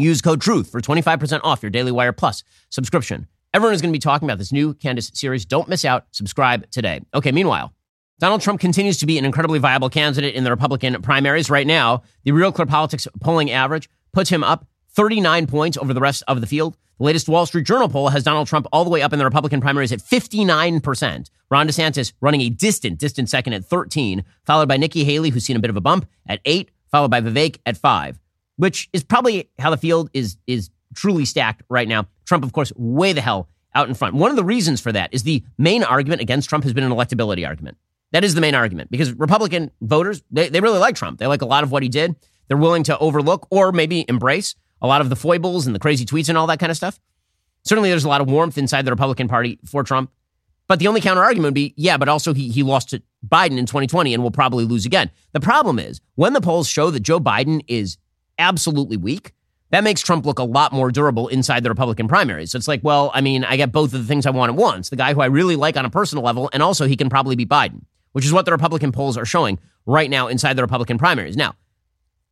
Use code TRUTH for twenty-five percent off your Daily Wire Plus subscription. Everyone is going to be talking about this new Candace series. Don't miss out. Subscribe today. Okay, meanwhile, Donald Trump continues to be an incredibly viable candidate in the Republican primaries. Right now, the Real Clear Politics polling average puts him up thirty-nine points over the rest of the field. The latest Wall Street Journal poll has Donald Trump all the way up in the Republican primaries at fifty-nine percent. Ron DeSantis running a distant, distant second at thirteen, followed by Nikki Haley, who's seen a bit of a bump, at eight, followed by Vivek at five, which is probably how the field is, is truly stacked right now. Trump, of course, way the hell out in front. One of the reasons for that is the main argument against Trump has been an electability argument. That is the main argument, because Republican voters, they, they really like Trump. They like a lot of what he did. They're willing to overlook or maybe embrace a lot of the foibles and the crazy tweets and all that kind of stuff. Certainly there's a lot of warmth inside the Republican Party for Trump. But the only counter argument would be, yeah, but also he, he lost to Biden in twenty twenty and will probably lose again. The problem is when the polls show that Joe Biden is absolutely weak, that makes Trump look a lot more durable inside the Republican primaries. So it's like, well, I mean, I get both of the things I want at once. The guy who I really like on a personal level, and also he can probably beat Biden, which is what the Republican polls are showing right now inside the Republican primaries. Now,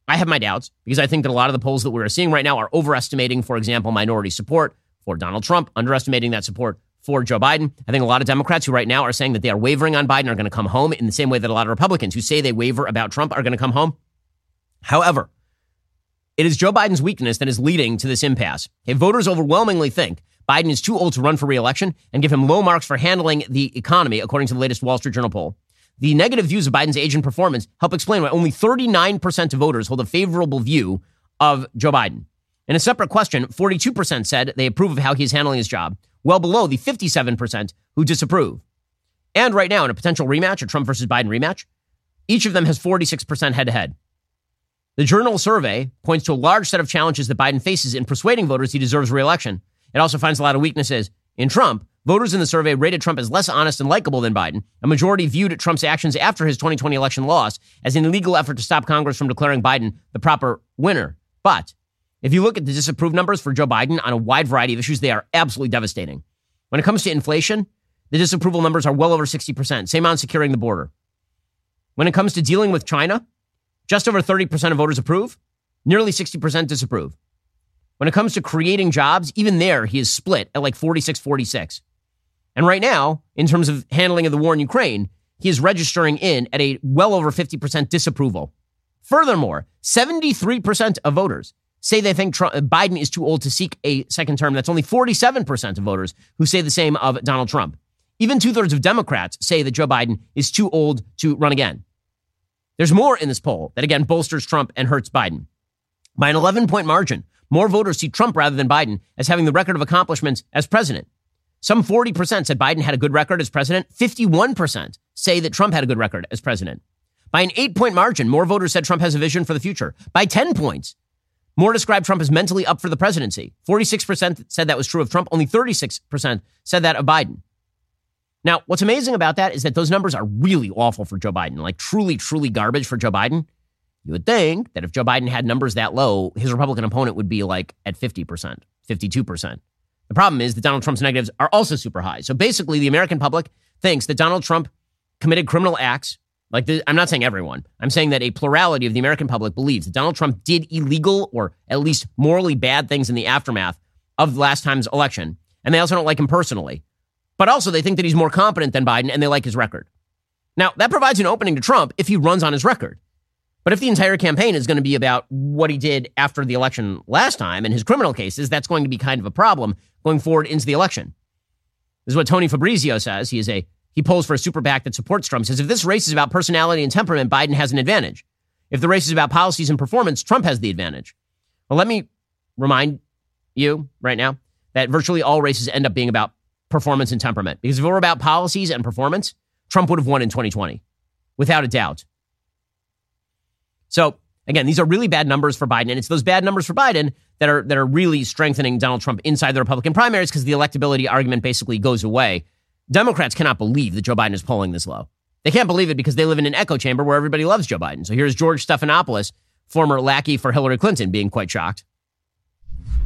I have my doubts because I think that a lot of the polls that we're seeing right now are overestimating, for example, minority support for Donald Trump, underestimating that support for Joe Biden. I think a lot of Democrats who right now are saying that they are wavering on Biden are going to come home in the same way that a lot of Republicans who say they waver about Trump are going to come home. However, it is Joe Biden's weakness that is leading to this impasse. Okay, voters overwhelmingly think Biden is too old to run for re-election and give him low marks for handling the economy, according to the latest Wall Street Journal poll. The negative views of Biden's age and performance help explain why only thirty-nine percent of voters hold a favorable view of Joe Biden. In a separate question, forty-two percent said they approve of how he's handling his job, well below the fifty-seven percent who disapprove. And right now, in a potential rematch, a Trump versus Biden rematch, each of them has forty-six percent head-to-head. The Journal survey points to a large set of challenges that Biden faces in persuading voters he deserves re-election. It also finds a lot of weaknesses in Trump. Voters in the survey rated Trump as less honest and likable than Biden. A majority viewed Trump's actions after his twenty twenty election loss as an illegal effort to stop Congress from declaring Biden the proper winner. But if you look at the disapproved numbers for Joe Biden on a wide variety of issues, they are absolutely devastating. When it comes to inflation, the disapproval numbers are well over sixty percent, same on securing the border. When it comes to dealing with China, just over thirty percent of voters approve, nearly sixty percent disapprove. When it comes to creating jobs, even there, he is split at like forty-six forty-six. And right now, in terms of handling of the war in Ukraine, he is registering in at a well over fifty percent disapproval. Furthermore, seventy-three percent of voters say they think Trump, Biden is too old to seek a second term. That's only forty-seven percent of voters who say the same of Donald Trump. Even two-thirds of Democrats say that Joe Biden is too old to run again. There's more in this poll that, again, bolsters Trump and hurts Biden. By an eleven-point margin, more voters see Trump rather than Biden as having the record of accomplishments as president. Some forty percent said Biden had a good record as president. fifty-one percent say that Trump had a good record as president. By an eight-point margin, more voters said Trump has a vision for the future. By ten points, more described Trump as mentally up for the presidency. forty-six percent said that was true of Trump. Only thirty-six percent said that of Biden. Now, what's amazing about that is that those numbers are really awful for Joe Biden, like truly, truly garbage for Joe Biden. You would think that if Joe Biden had numbers that low, his Republican opponent would be like at fifty percent, fifty-two percent. The problem is that Donald Trump's negatives are also super high. So basically, the American public thinks that Donald Trump committed criminal acts. Like the, I'm not saying everyone. I'm saying that a plurality of the American public believes that Donald Trump did illegal or at least morally bad things in the aftermath of last time's election. And they also don't like him personally. But also, they think that he's more competent than Biden and they like his record. Now, that provides an opening to Trump if he runs on his record. But if the entire campaign is going to be about what he did after the election last time and his criminal cases, that's going to be kind of a problem going forward into the election. This is what Tony Fabrizio says. He is a he polls for a super PAC that supports Trump. He says, if this race is about personality and temperament, Biden has an advantage. If the race is about policies and performance, Trump has the advantage. Well, let me remind you right now that virtually all races end up being about performance and temperament. Because if it were about policies and performance, Trump would have won in twenty twenty, without a doubt. So again, these are really bad numbers for Biden. And it's those bad numbers for Biden that are that are really strengthening Donald Trump inside the Republican primaries because the electability argument basically goes away. Democrats cannot believe that Joe Biden is polling this low. They can't believe it because they live in an echo chamber where everybody loves Joe Biden. So here's George Stephanopoulos, former lackey for Hillary Clinton, being quite shocked.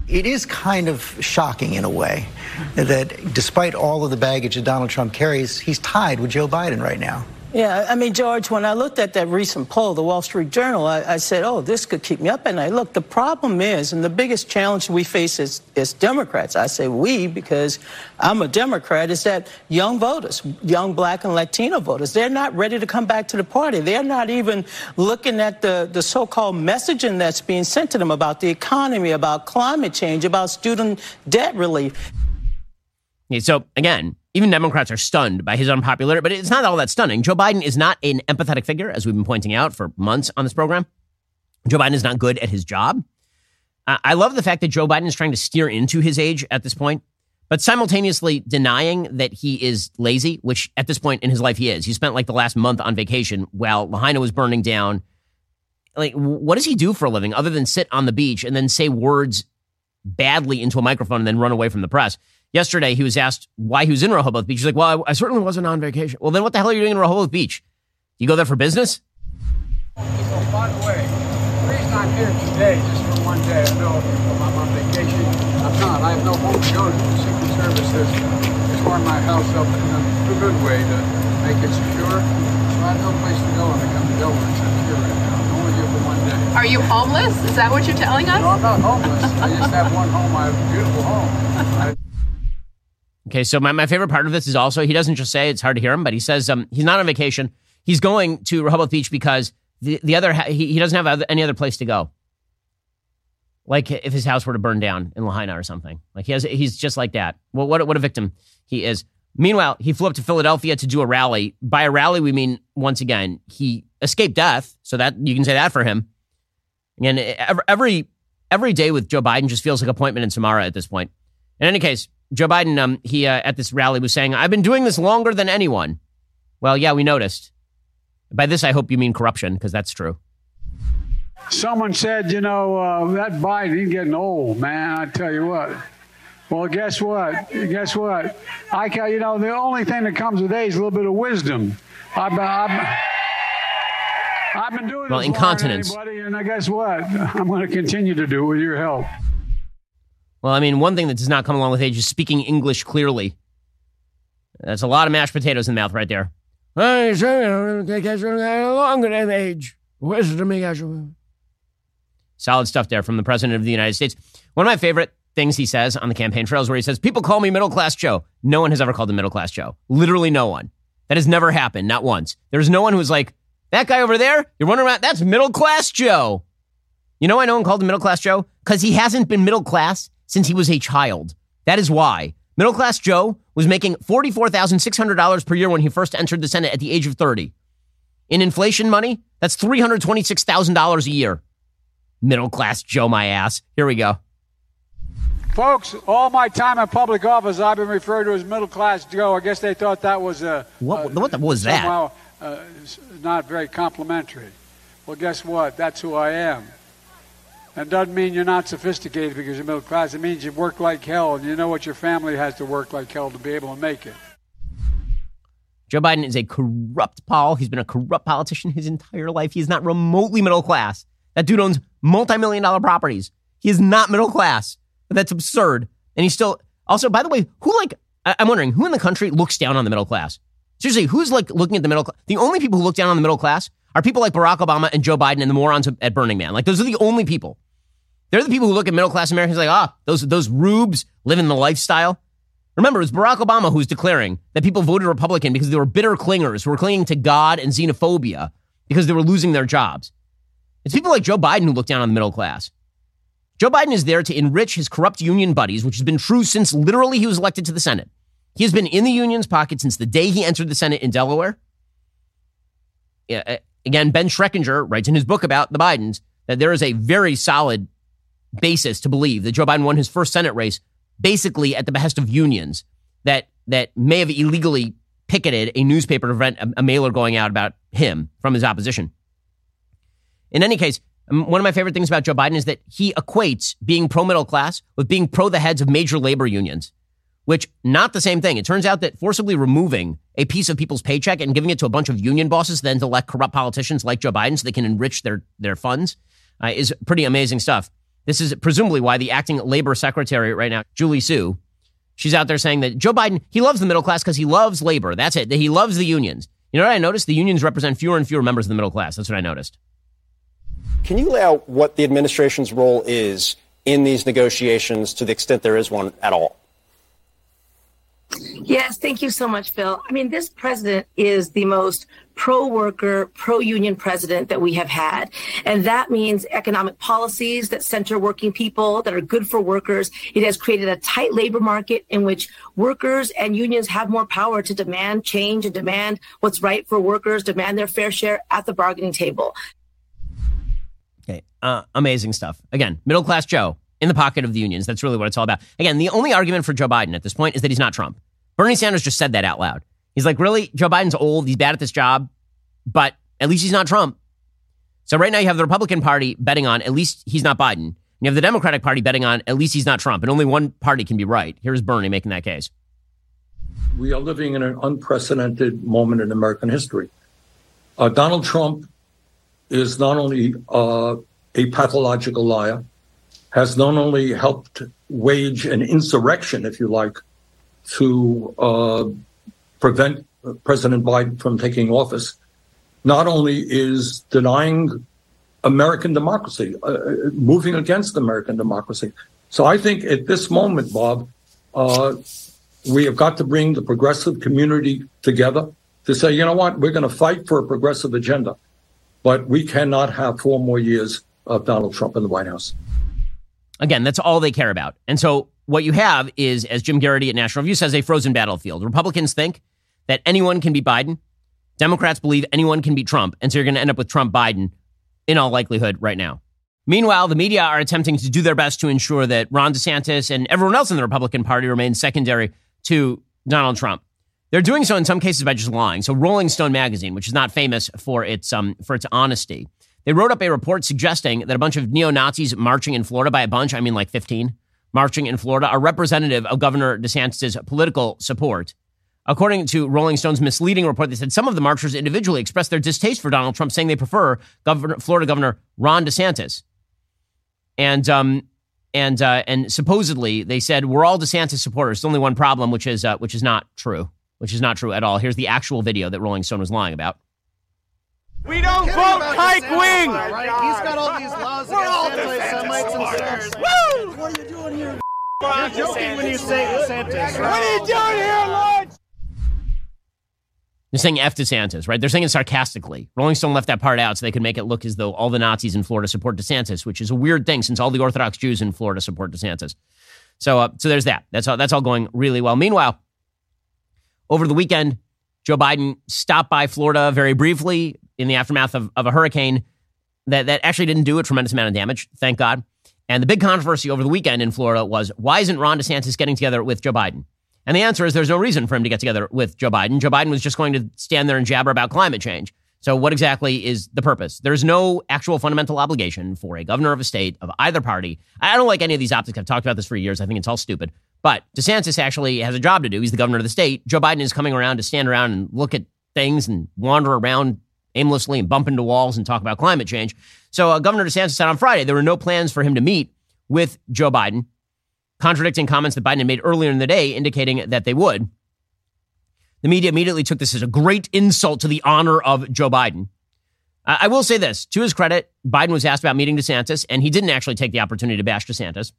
It is kind of shocking in a way that despite all of the baggage that Donald Trump carries, he's tied with Joe Biden right now. Yeah, I mean, George, when I looked at that recent poll, the Wall Street Journal, I, I said, oh, this could keep me up at night. Look, the problem is, and the biggest challenge we face as, as Democrats, I say we because I'm a Democrat, is that young voters, young black and Latino voters, they're not ready to come back to the party. They're not even looking at the, the so-called messaging that's being sent to them about the economy, about climate change, about student debt relief. Yeah, so, again, even Democrats are stunned by his unpopularity, but it's not all that stunning. Joe Biden is not an empathetic figure, as we've been pointing out for months on this program. Joe Biden is not good at his job. Uh, I love the fact that Joe Biden is trying to steer into his age at this point, but simultaneously denying that he is lazy, which at this point in his life he is. He spent like the last month on vacation while Lahaina was burning down. Like, what does he do for a living other than sit on the beach and then say words badly into a microphone and then run away from the press? Yesterday, he was asked why he was in Rehoboth Beach. He's like, well, I, I certainly wasn't on vacation. Well, then what the hell are you doing in Rehoboth Beach? You go there for business? So, by the way, the reason I'm here today is just for one day. I know I'm on vacation. I'm not. I have no home to go to. The Secret Service has torn my house up in a good way to make it secure. So I have no place to go when I come to Delaware. I'm here right now. I'm only here for one day. Are you homeless? Is that what you're telling us? No, I'm not homeless. I just have one home. I have a beautiful home. I Okay, so my, my favorite part of this is also, he doesn't just say, it's hard to hear him, but he says um, he's not on vacation. He's going to Rehoboth Beach because the, the other he, he doesn't have other, any other place to go. Like if his house were to burn down in Lahaina or something. Like he has, he's just like that. Well, what, what a victim he is. Meanwhile, he flew up to Philadelphia to do a rally. By a rally, we mean, once again, he escaped death. So that you can say that for him. And every, every day with Joe Biden just feels like appointment in Samara at this point. In any case, Joe Biden, um, he uh, at this rally was saying, I've been doing this longer than anyone. Well, yeah, we noticed. By this, I hope you mean corruption, because that's true. Someone said, you know, uh, that Biden, he's getting old, man. I tell you what. Well, guess what? Guess what? I can, you know, the only thing that comes with age is a little bit of wisdom. I've, I've, I've been doing well, this incontinence. Longer than anybody, and guess what? I'm going to continue to do it with your help. Well, I mean, one thing that does not come along with age is speaking English clearly. That's a lot of mashed potatoes in the mouth right there. Longer than age. Solid stuff there from the president of the United States. One of my favorite things he says on the campaign trail is where he says, people call me middle-class Joe. No one has ever called him middle-class Joe. Literally no one. That has never happened. Not once. There's no one who's like, that guy over there, you're wondering about, that's middle-class Joe. You know why no one called him middle-class Joe? Because he hasn't been middle-class since he was a child. That is why. Middle-class Joe was making forty-four thousand six hundred dollars per year when he first entered the Senate at the age of thirty. In inflation money, that's three hundred twenty-six thousand dollars a year. Middle-class Joe, my ass. Here we go. Folks, all my time in public office, I've been referred to as middle-class Joe. I guess they thought that was a... What, uh, what the, was that? Somehow uh, not very complimentary. Well, guess what? That's who I am. That doesn't mean you're not sophisticated because you're middle class. It means you work like hell and you know what your family has to work like hell to be able to make it. Joe Biden is a corrupt Paul. He's been a corrupt politician his entire life. He's not remotely middle class. That dude owns multi-million dollar properties. He is not middle class. That's absurd. And he's still... Also, by the way, who like... I- I'm wondering, who in the country looks down on the middle class? Seriously, who's like looking at the middle class? The only people who look down on the middle class are people like Barack Obama and Joe Biden and the morons at Burning Man. Like, those are the only people. They're the people who look at middle-class Americans like, ah, those those rubes living the lifestyle. Remember, it was Barack Obama who was declaring that people voted Republican because they were bitter clingers who were clinging to God and xenophobia because they were losing their jobs. It's people like Joe Biden who look down on the middle class. Joe Biden is there to enrich his corrupt union buddies, which has been true since literally he was elected to the Senate. He has been in the union's pocket since the day he entered the Senate in Delaware. Yeah. Again, Ben Schreckinger writes in his book about the Bidens that there is a very solid basis to believe that Joe Biden won his first Senate race basically at the behest of unions that that may have illegally picketed a newspaper to prevent a, a mailer going out about him from his opposition. In any case, one of my favorite things about Joe Biden is that he equates being pro-middle class with being pro the heads of major labor unions, which not the same thing. It turns out that forcibly removing a piece of people's paycheck and giving it to a bunch of union bosses then to elect corrupt politicians like Joe Biden so they can enrich their, their funds uh, is pretty amazing stuff. This is presumably why the acting labor secretary right now, Julie Su, she's out there saying that Joe Biden, he loves the middle class because he loves labor. That's it. He loves the unions. You know what I noticed? The unions represent fewer and fewer members of the middle class. That's what I noticed. Can you lay out what the administration's role is in these negotiations to the extent there is one at all? Yes, thank you so much, Phil. I mean, this president is the most pro-worker, pro-union president that we have had. And that means economic policies that center working people, that are good for workers. It has created a tight labor market in which workers and unions have more power to demand change and demand what's right for workers, demand their fair share at the bargaining table. Okay, uh, amazing stuff. Again, middle-class Joe in the pocket of the unions. That's really what it's all about. Again, the only argument for Joe Biden at this point is that he's not Trump. Bernie Sanders just said that out loud. He's like, really? Joe Biden's old. He's bad at this job, but at least he's not Trump. So right now you have the Republican Party betting on at least he's not Biden. And you have the Democratic Party betting on at least he's not Trump. And only one party can be right. Here's Bernie making that case. We are living in an unprecedented moment in American history. Uh, Donald Trump is not only uh, a pathological liar, has not only helped wage an insurrection, if you like, to uh, prevent President Biden from taking office, not only is denying American democracy, uh, moving against American democracy. So I think at this moment, Bob, uh, we have got to bring the progressive community together to say, you know what, we're going to fight for a progressive agenda, but we cannot have four more years of Donald Trump in the White House. Again, that's all they care about. And so what you have is, as Jim Garrity at National Review says, a frozen battlefield. Republicans think that anyone can be Biden. Democrats believe anyone can be Trump. And so you're going to end up with Trump-Biden in all likelihood right now. Meanwhile, the media are attempting to do their best to ensure that Ron DeSantis and everyone else in the Republican Party remains secondary to Donald Trump. They're doing so in some cases by just lying. So Rolling Stone magazine, which is not famous for its um, for its honesty, they wrote up a report suggesting that a bunch of neo-Nazis marching in Florida, by a bunch, I mean like fifteen, marching in Florida, are representative of Governor DeSantis' political support. According to Rolling Stone's misleading report, they said some of the marchers individually expressed their distaste for Donald Trump, saying they prefer Governor, Florida Governor Ron DeSantis. And um, and uh, and supposedly they said, we're all DeSantis supporters. It's only one problem, which is uh, which is not true, which is not true at all. Here's the actual video that Rolling Stone was lying about. We don't vote hike wing. Right? He's got all these laws against anti-Semites and slurs. Woo! What are you doing here? You're joking when you say DeSantis. What are you doing here, Lord? They're saying F DeSantis, right? They're saying it sarcastically. Rolling Stone left that part out so they could make it look as though all the Nazis in Florida support DeSantis, which is a weird thing since all the Orthodox Jews in Florida support DeSantis. So, uh, so there's that. That's all. That's all going really well. Meanwhile, over the weekend, Joe Biden stopped by Florida very briefly in the aftermath of, of a hurricane that, that actually didn't do a tremendous amount of damage, thank God. And the big controversy over the weekend in Florida was, why isn't Ron DeSantis getting together with Joe Biden? And the answer is there's no reason for him to get together with Joe Biden. Joe Biden was just going to stand there and jabber about climate change. So what exactly is the purpose? There's no actual fundamental obligation for a governor of a state of either party. I don't like any of these optics. I've talked about this for years. I think it's all stupid. But DeSantis actually has a job to do. He's the governor of the state. Joe Biden is coming around to stand around and look at things and wander around aimlessly and bump into walls and talk about climate change. So uh, Governor DeSantis said on Friday there were no plans for him to meet with Joe Biden, contradicting comments that Biden had made earlier in the day indicating that they would. The media immediately took this as a great insult to the honor of Joe Biden. Uh, I will say this, to his credit, Biden was asked about meeting DeSantis, and he didn't actually take the opportunity to bash DeSantis.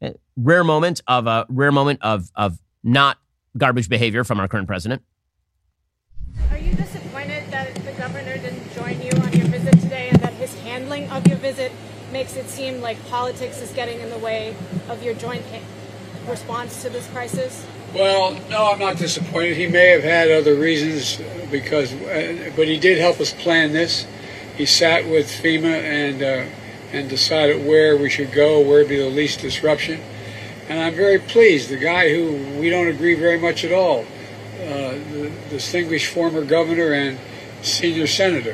A rare moment of a uh, rare moment of of not garbage behavior from our current president. Are you disappointed that the governor didn't join you on your visit today, and that his handling of your visit makes it seem like politics is getting in the way of your joint response to this crisis? Well, no, I'm not disappointed. He may have had other reasons, because, uh, but he did help us plan this. He sat with FEMA and uh, and decided where we should go, where would be the least disruption. And I'm very pleased. The guy who we don't agree very much at all, uh, the distinguished former governor and senior senator,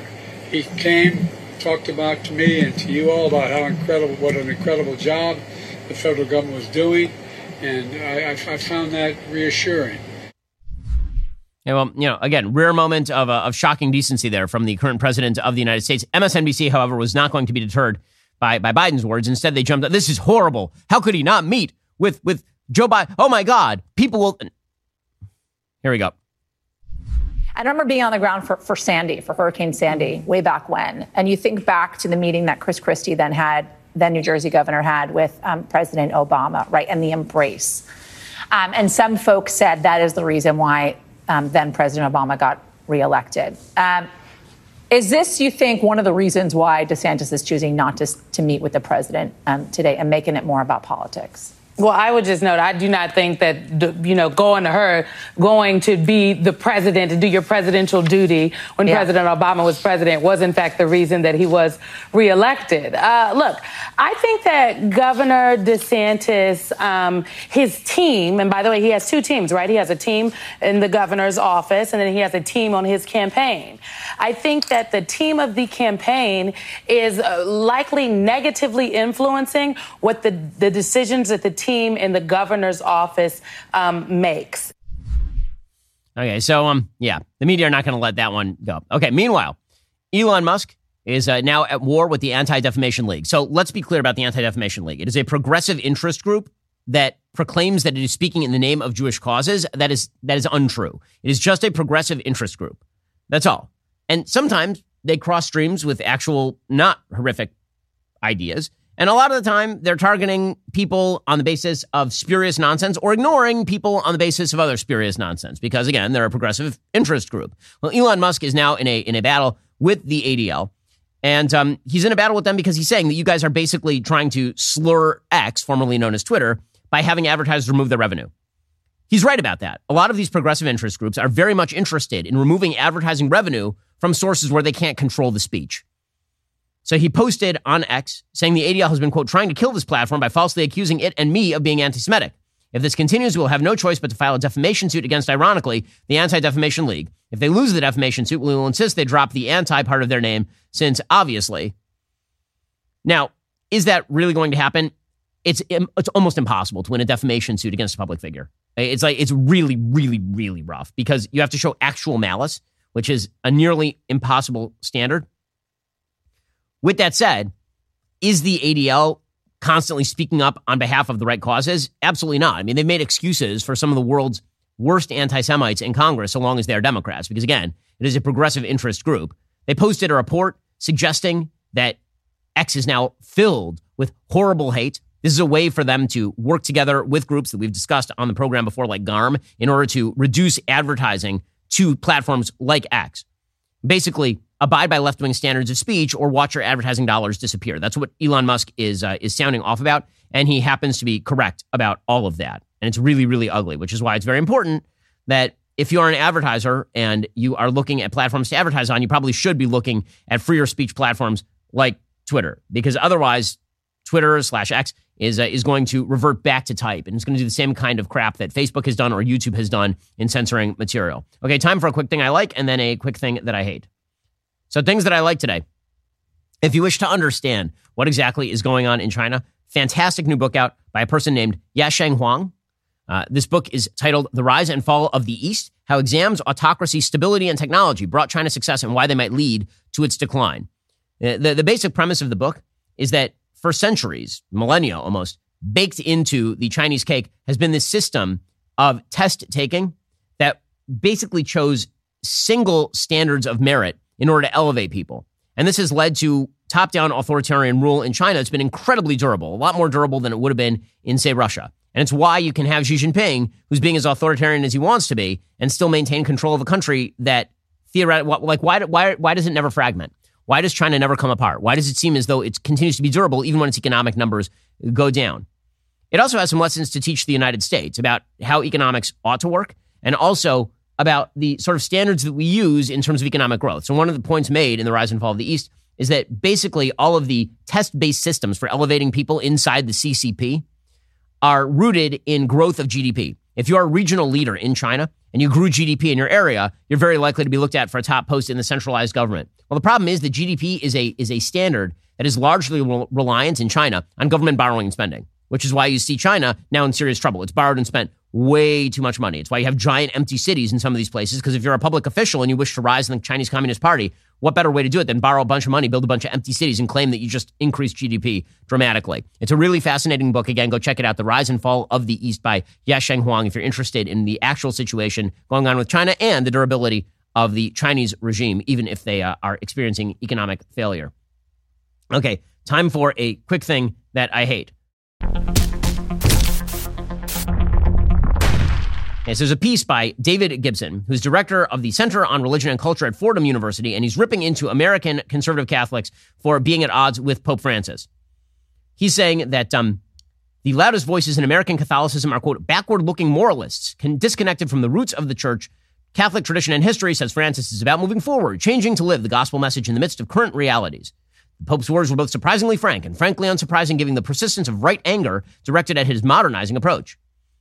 he came, talked about to me and to you all about how incredible, what an incredible job the federal government was doing. And I, I, I found that reassuring. Yeah, well, you know, again, rare moment of, uh, of shocking decency there from the current president of the United States. M S N B C, however, was not going to be deterred by, by Biden's words. Instead, they jumped up. This is horrible. How could he not meet with, with Joe Biden? Oh, my God. People will. Here we go. I remember being on the ground for, for Sandy, for Hurricane Sandy, way back when. And you think back to the meeting that Chris Christie then had, then New Jersey governor had with um, President Obama, right, and the embrace. Um, and some folks said that is the reason why um, then President Obama got reelected. Um, is this, you think, one of the reasons why DeSantis is choosing not to, to meet with the president um, today and making it more about politics? Well, I would just note, I do not think that, you know, going to her, going to be the president, to do your presidential duty when yeah. President Obama was president was, in fact, the reason that he was reelected. Uh, look, I think that Governor DeSantis, um, his team, and by the way, he has two teams, right? He has a team in the governor's office, and then he has a team on his campaign. I think that the team of the campaign is likely negatively influencing what the, the decisions that the team team in the governor's office um, makes. Okay, so, um, yeah, the media are not going to let that one go. Okay, meanwhile, Elon Musk is uh, now at war with the Anti-Defamation League. So let's be clear about the Anti-Defamation League. It is a progressive interest group that proclaims that it is speaking in the name of Jewish causes. That is, that is untrue. It is just a progressive interest group. That's all. And sometimes they cross streams with actual not horrific ideas. And a lot of the time, they're targeting people on the basis of spurious nonsense or ignoring people on the basis of other spurious nonsense because, again, they're a progressive interest group. Well, Elon Musk is now in a in a battle with the A D L, and um, he's in a battle with them because he's saying that you guys are basically trying to slur X, formerly known as Twitter, by having advertisers remove their revenue. He's right about that. A lot of these progressive interest groups are very much interested in removing advertising revenue from sources where they can't control the speech. So he posted on X saying the A D L has been, quote, trying to kill this platform by falsely accusing it and me of being anti-Semitic. If this continues, we'll have no choice but to file a defamation suit against, ironically, the Anti-Defamation League. If they lose the defamation suit, we will insist they drop the anti part of their name since, obviously. Now, is that really going to happen? It's it's almost impossible to win a defamation suit against a public figure. It's like it's really, really, really rough because you have to show actual malice, which is a nearly impossible standard. With that said, is the A D L constantly speaking up on behalf of the right causes? Absolutely not. I mean, they've made excuses for some of the world's worst anti-Semites in Congress so long as they're Democrats, because, again, it is a progressive interest group. They posted a report suggesting that X is now filled with horrible hate. This is a way for them to work together with groups that we've discussed on the program before, like G A R M, in order to reduce advertising to platforms like X. Basically, abide by left-wing standards of speech or watch your advertising dollars disappear. That's what Elon Musk is uh, is sounding off about, and he happens to be correct about all of that. And it's really, really ugly, which is why it's very important that if you are an advertiser and you are looking at platforms to advertise on, you probably should be looking at freer speech platforms like Twitter, because otherwise Twitter slash X is, uh, is going to revert back to type, and it's going to do the same kind of crap that Facebook has done or YouTube has done in censoring material. Okay, time for a quick thing I like and then a quick thing that I hate. So things that I like today. If you wish to understand what exactly is going on in China, fantastic new book out by a person named Yasheng Huang. Uh, this book is titled The Rise and Fall of the East, How Exams, Autocracy, Stability, and Technology Brought China Success and Why They Might Lead to Its Decline. The, the basic premise of the book is that for centuries, millennia almost, baked into the Chinese cake has been this system of test-taking that basically chose single standards of merit in order to elevate people. And this has led to top-down authoritarian rule in China. It's been incredibly durable, a lot more durable than it would have been in, say, Russia. And it's why you can have Xi Jinping, who's being as authoritarian as he wants to be, and still maintain control of a country that, theoretically, like, why, why, why does it never fragment? Why does China never come apart? Why does it seem as though it continues to be durable even when its economic numbers go down? It also has some lessons to teach the United States about how economics ought to work, and also about the sort of standards that we use in terms of economic growth. So one of the points made in The Rise and Fall of the East is that basically all of the test-based systems for elevating people inside the C C P are rooted in growth of G D P. If you're a regional leader in China and you grew G D P in your area, you're very likely to be looked at for a top post in the centralized government. Well, the problem is that G D P is a, is a standard that is largely re- reliant in China on government borrowing and spending, which is why you see China now in serious trouble. It's borrowed and spent way too much money. It's why you have giant empty cities in some of these places, because if you're a public official and you wish to rise in the Chinese Communist Party, what better way to do it than borrow a bunch of money, build a bunch of empty cities, and claim that you just increased G D P dramatically. It's a really fascinating book. Again, go check it out, The Rise and Fall of the East by Yasheng Huang, if you're interested in the actual situation going on with China and the durability of the Chinese regime, even if they uh, are experiencing economic failure. Okay, time for a quick thing that I hate. Yes, there's a piece by David Gibson, who's director of the Center on Religion and Culture at Fordham University, and he's ripping into American conservative Catholics for being at odds with Pope Francis. He's saying that um, the loudest voices in American Catholicism are, quote, backward-looking moralists, can, disconnected from the roots of the church. Catholic tradition and history, says Francis, is about moving forward, changing to live the gospel message in the midst of current realities. The Pope's words were both surprisingly frank and frankly unsurprising, giving the persistence of right anger directed at his modernizing approach.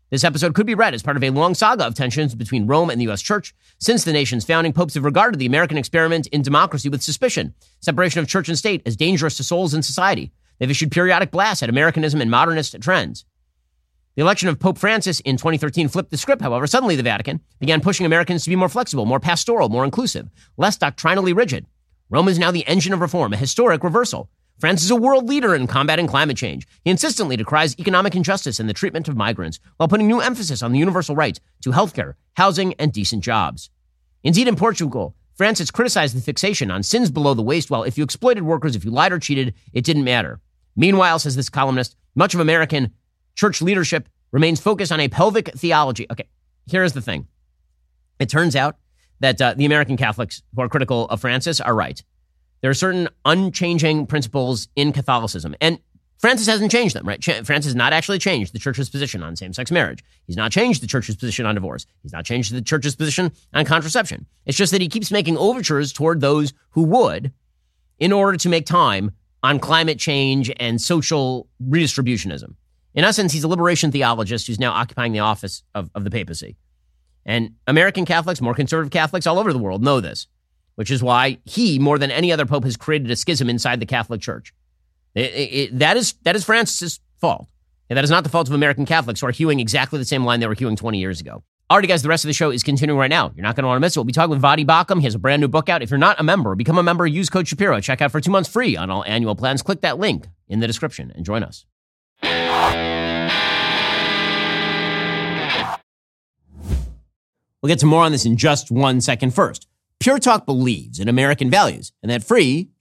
This episode could be read as part of a long saga of tensions between Rome and the U S. Church. Since the nation's founding, popes have regarded the American experiment in democracy with suspicion, separation of church and state as dangerous to souls and society. They've issued periodic blasts at Americanism and modernist trends. The election of Pope Francis in twenty thirteen flipped the script, however. Suddenly, the Vatican began pushing Americans to be more flexible, more pastoral, more inclusive, less doctrinally rigid. Rome is now the engine of reform, a historic reversal. France is a world leader in combating climate change. He insistently decries economic injustice and the treatment of migrants, while putting new emphasis on the universal rights to healthcare, housing, and decent jobs. Indeed, in Portugal, Francis criticized the fixation on sins below the waist, while if you exploited workers, if you lied or cheated, it didn't matter. Meanwhile, says this columnist, much of American church leadership remains focused on a pelvic theology. Okay, here's the thing. It turns out that uh, the American Catholics who are critical of Francis are right. There are certain unchanging principles in Catholicism, and Francis hasn't changed them, right? Ch- Francis has not actually changed the church's position on same-sex marriage. He's not changed the church's position on divorce. He's not changed the church's position on contraception. It's just that he keeps making overtures toward those who would in order to make time on climate change and social redistributionism. In essence, he's a liberation theologist who's now occupying the office of, of the papacy. And American Catholics, more conservative Catholics all over the world know this, which is why he, more than any other pope, has created a schism inside the Catholic Church. It, it, it, that is that is Francis' fault. And that is not the fault of American Catholics who are hewing exactly the same line they were hewing twenty years ago. All right, guys, the rest of the show is continuing right now. You're not going to want to miss it. We'll be talking with Vadi Bakum. He has a brand new book out. If you're not a member, become a member. Use code Shapiro. Check out for two months free on all annual plans. Click that link in the description and join us. We'll get to more on this in just one second. First, Pure Talk believes in American values, and that free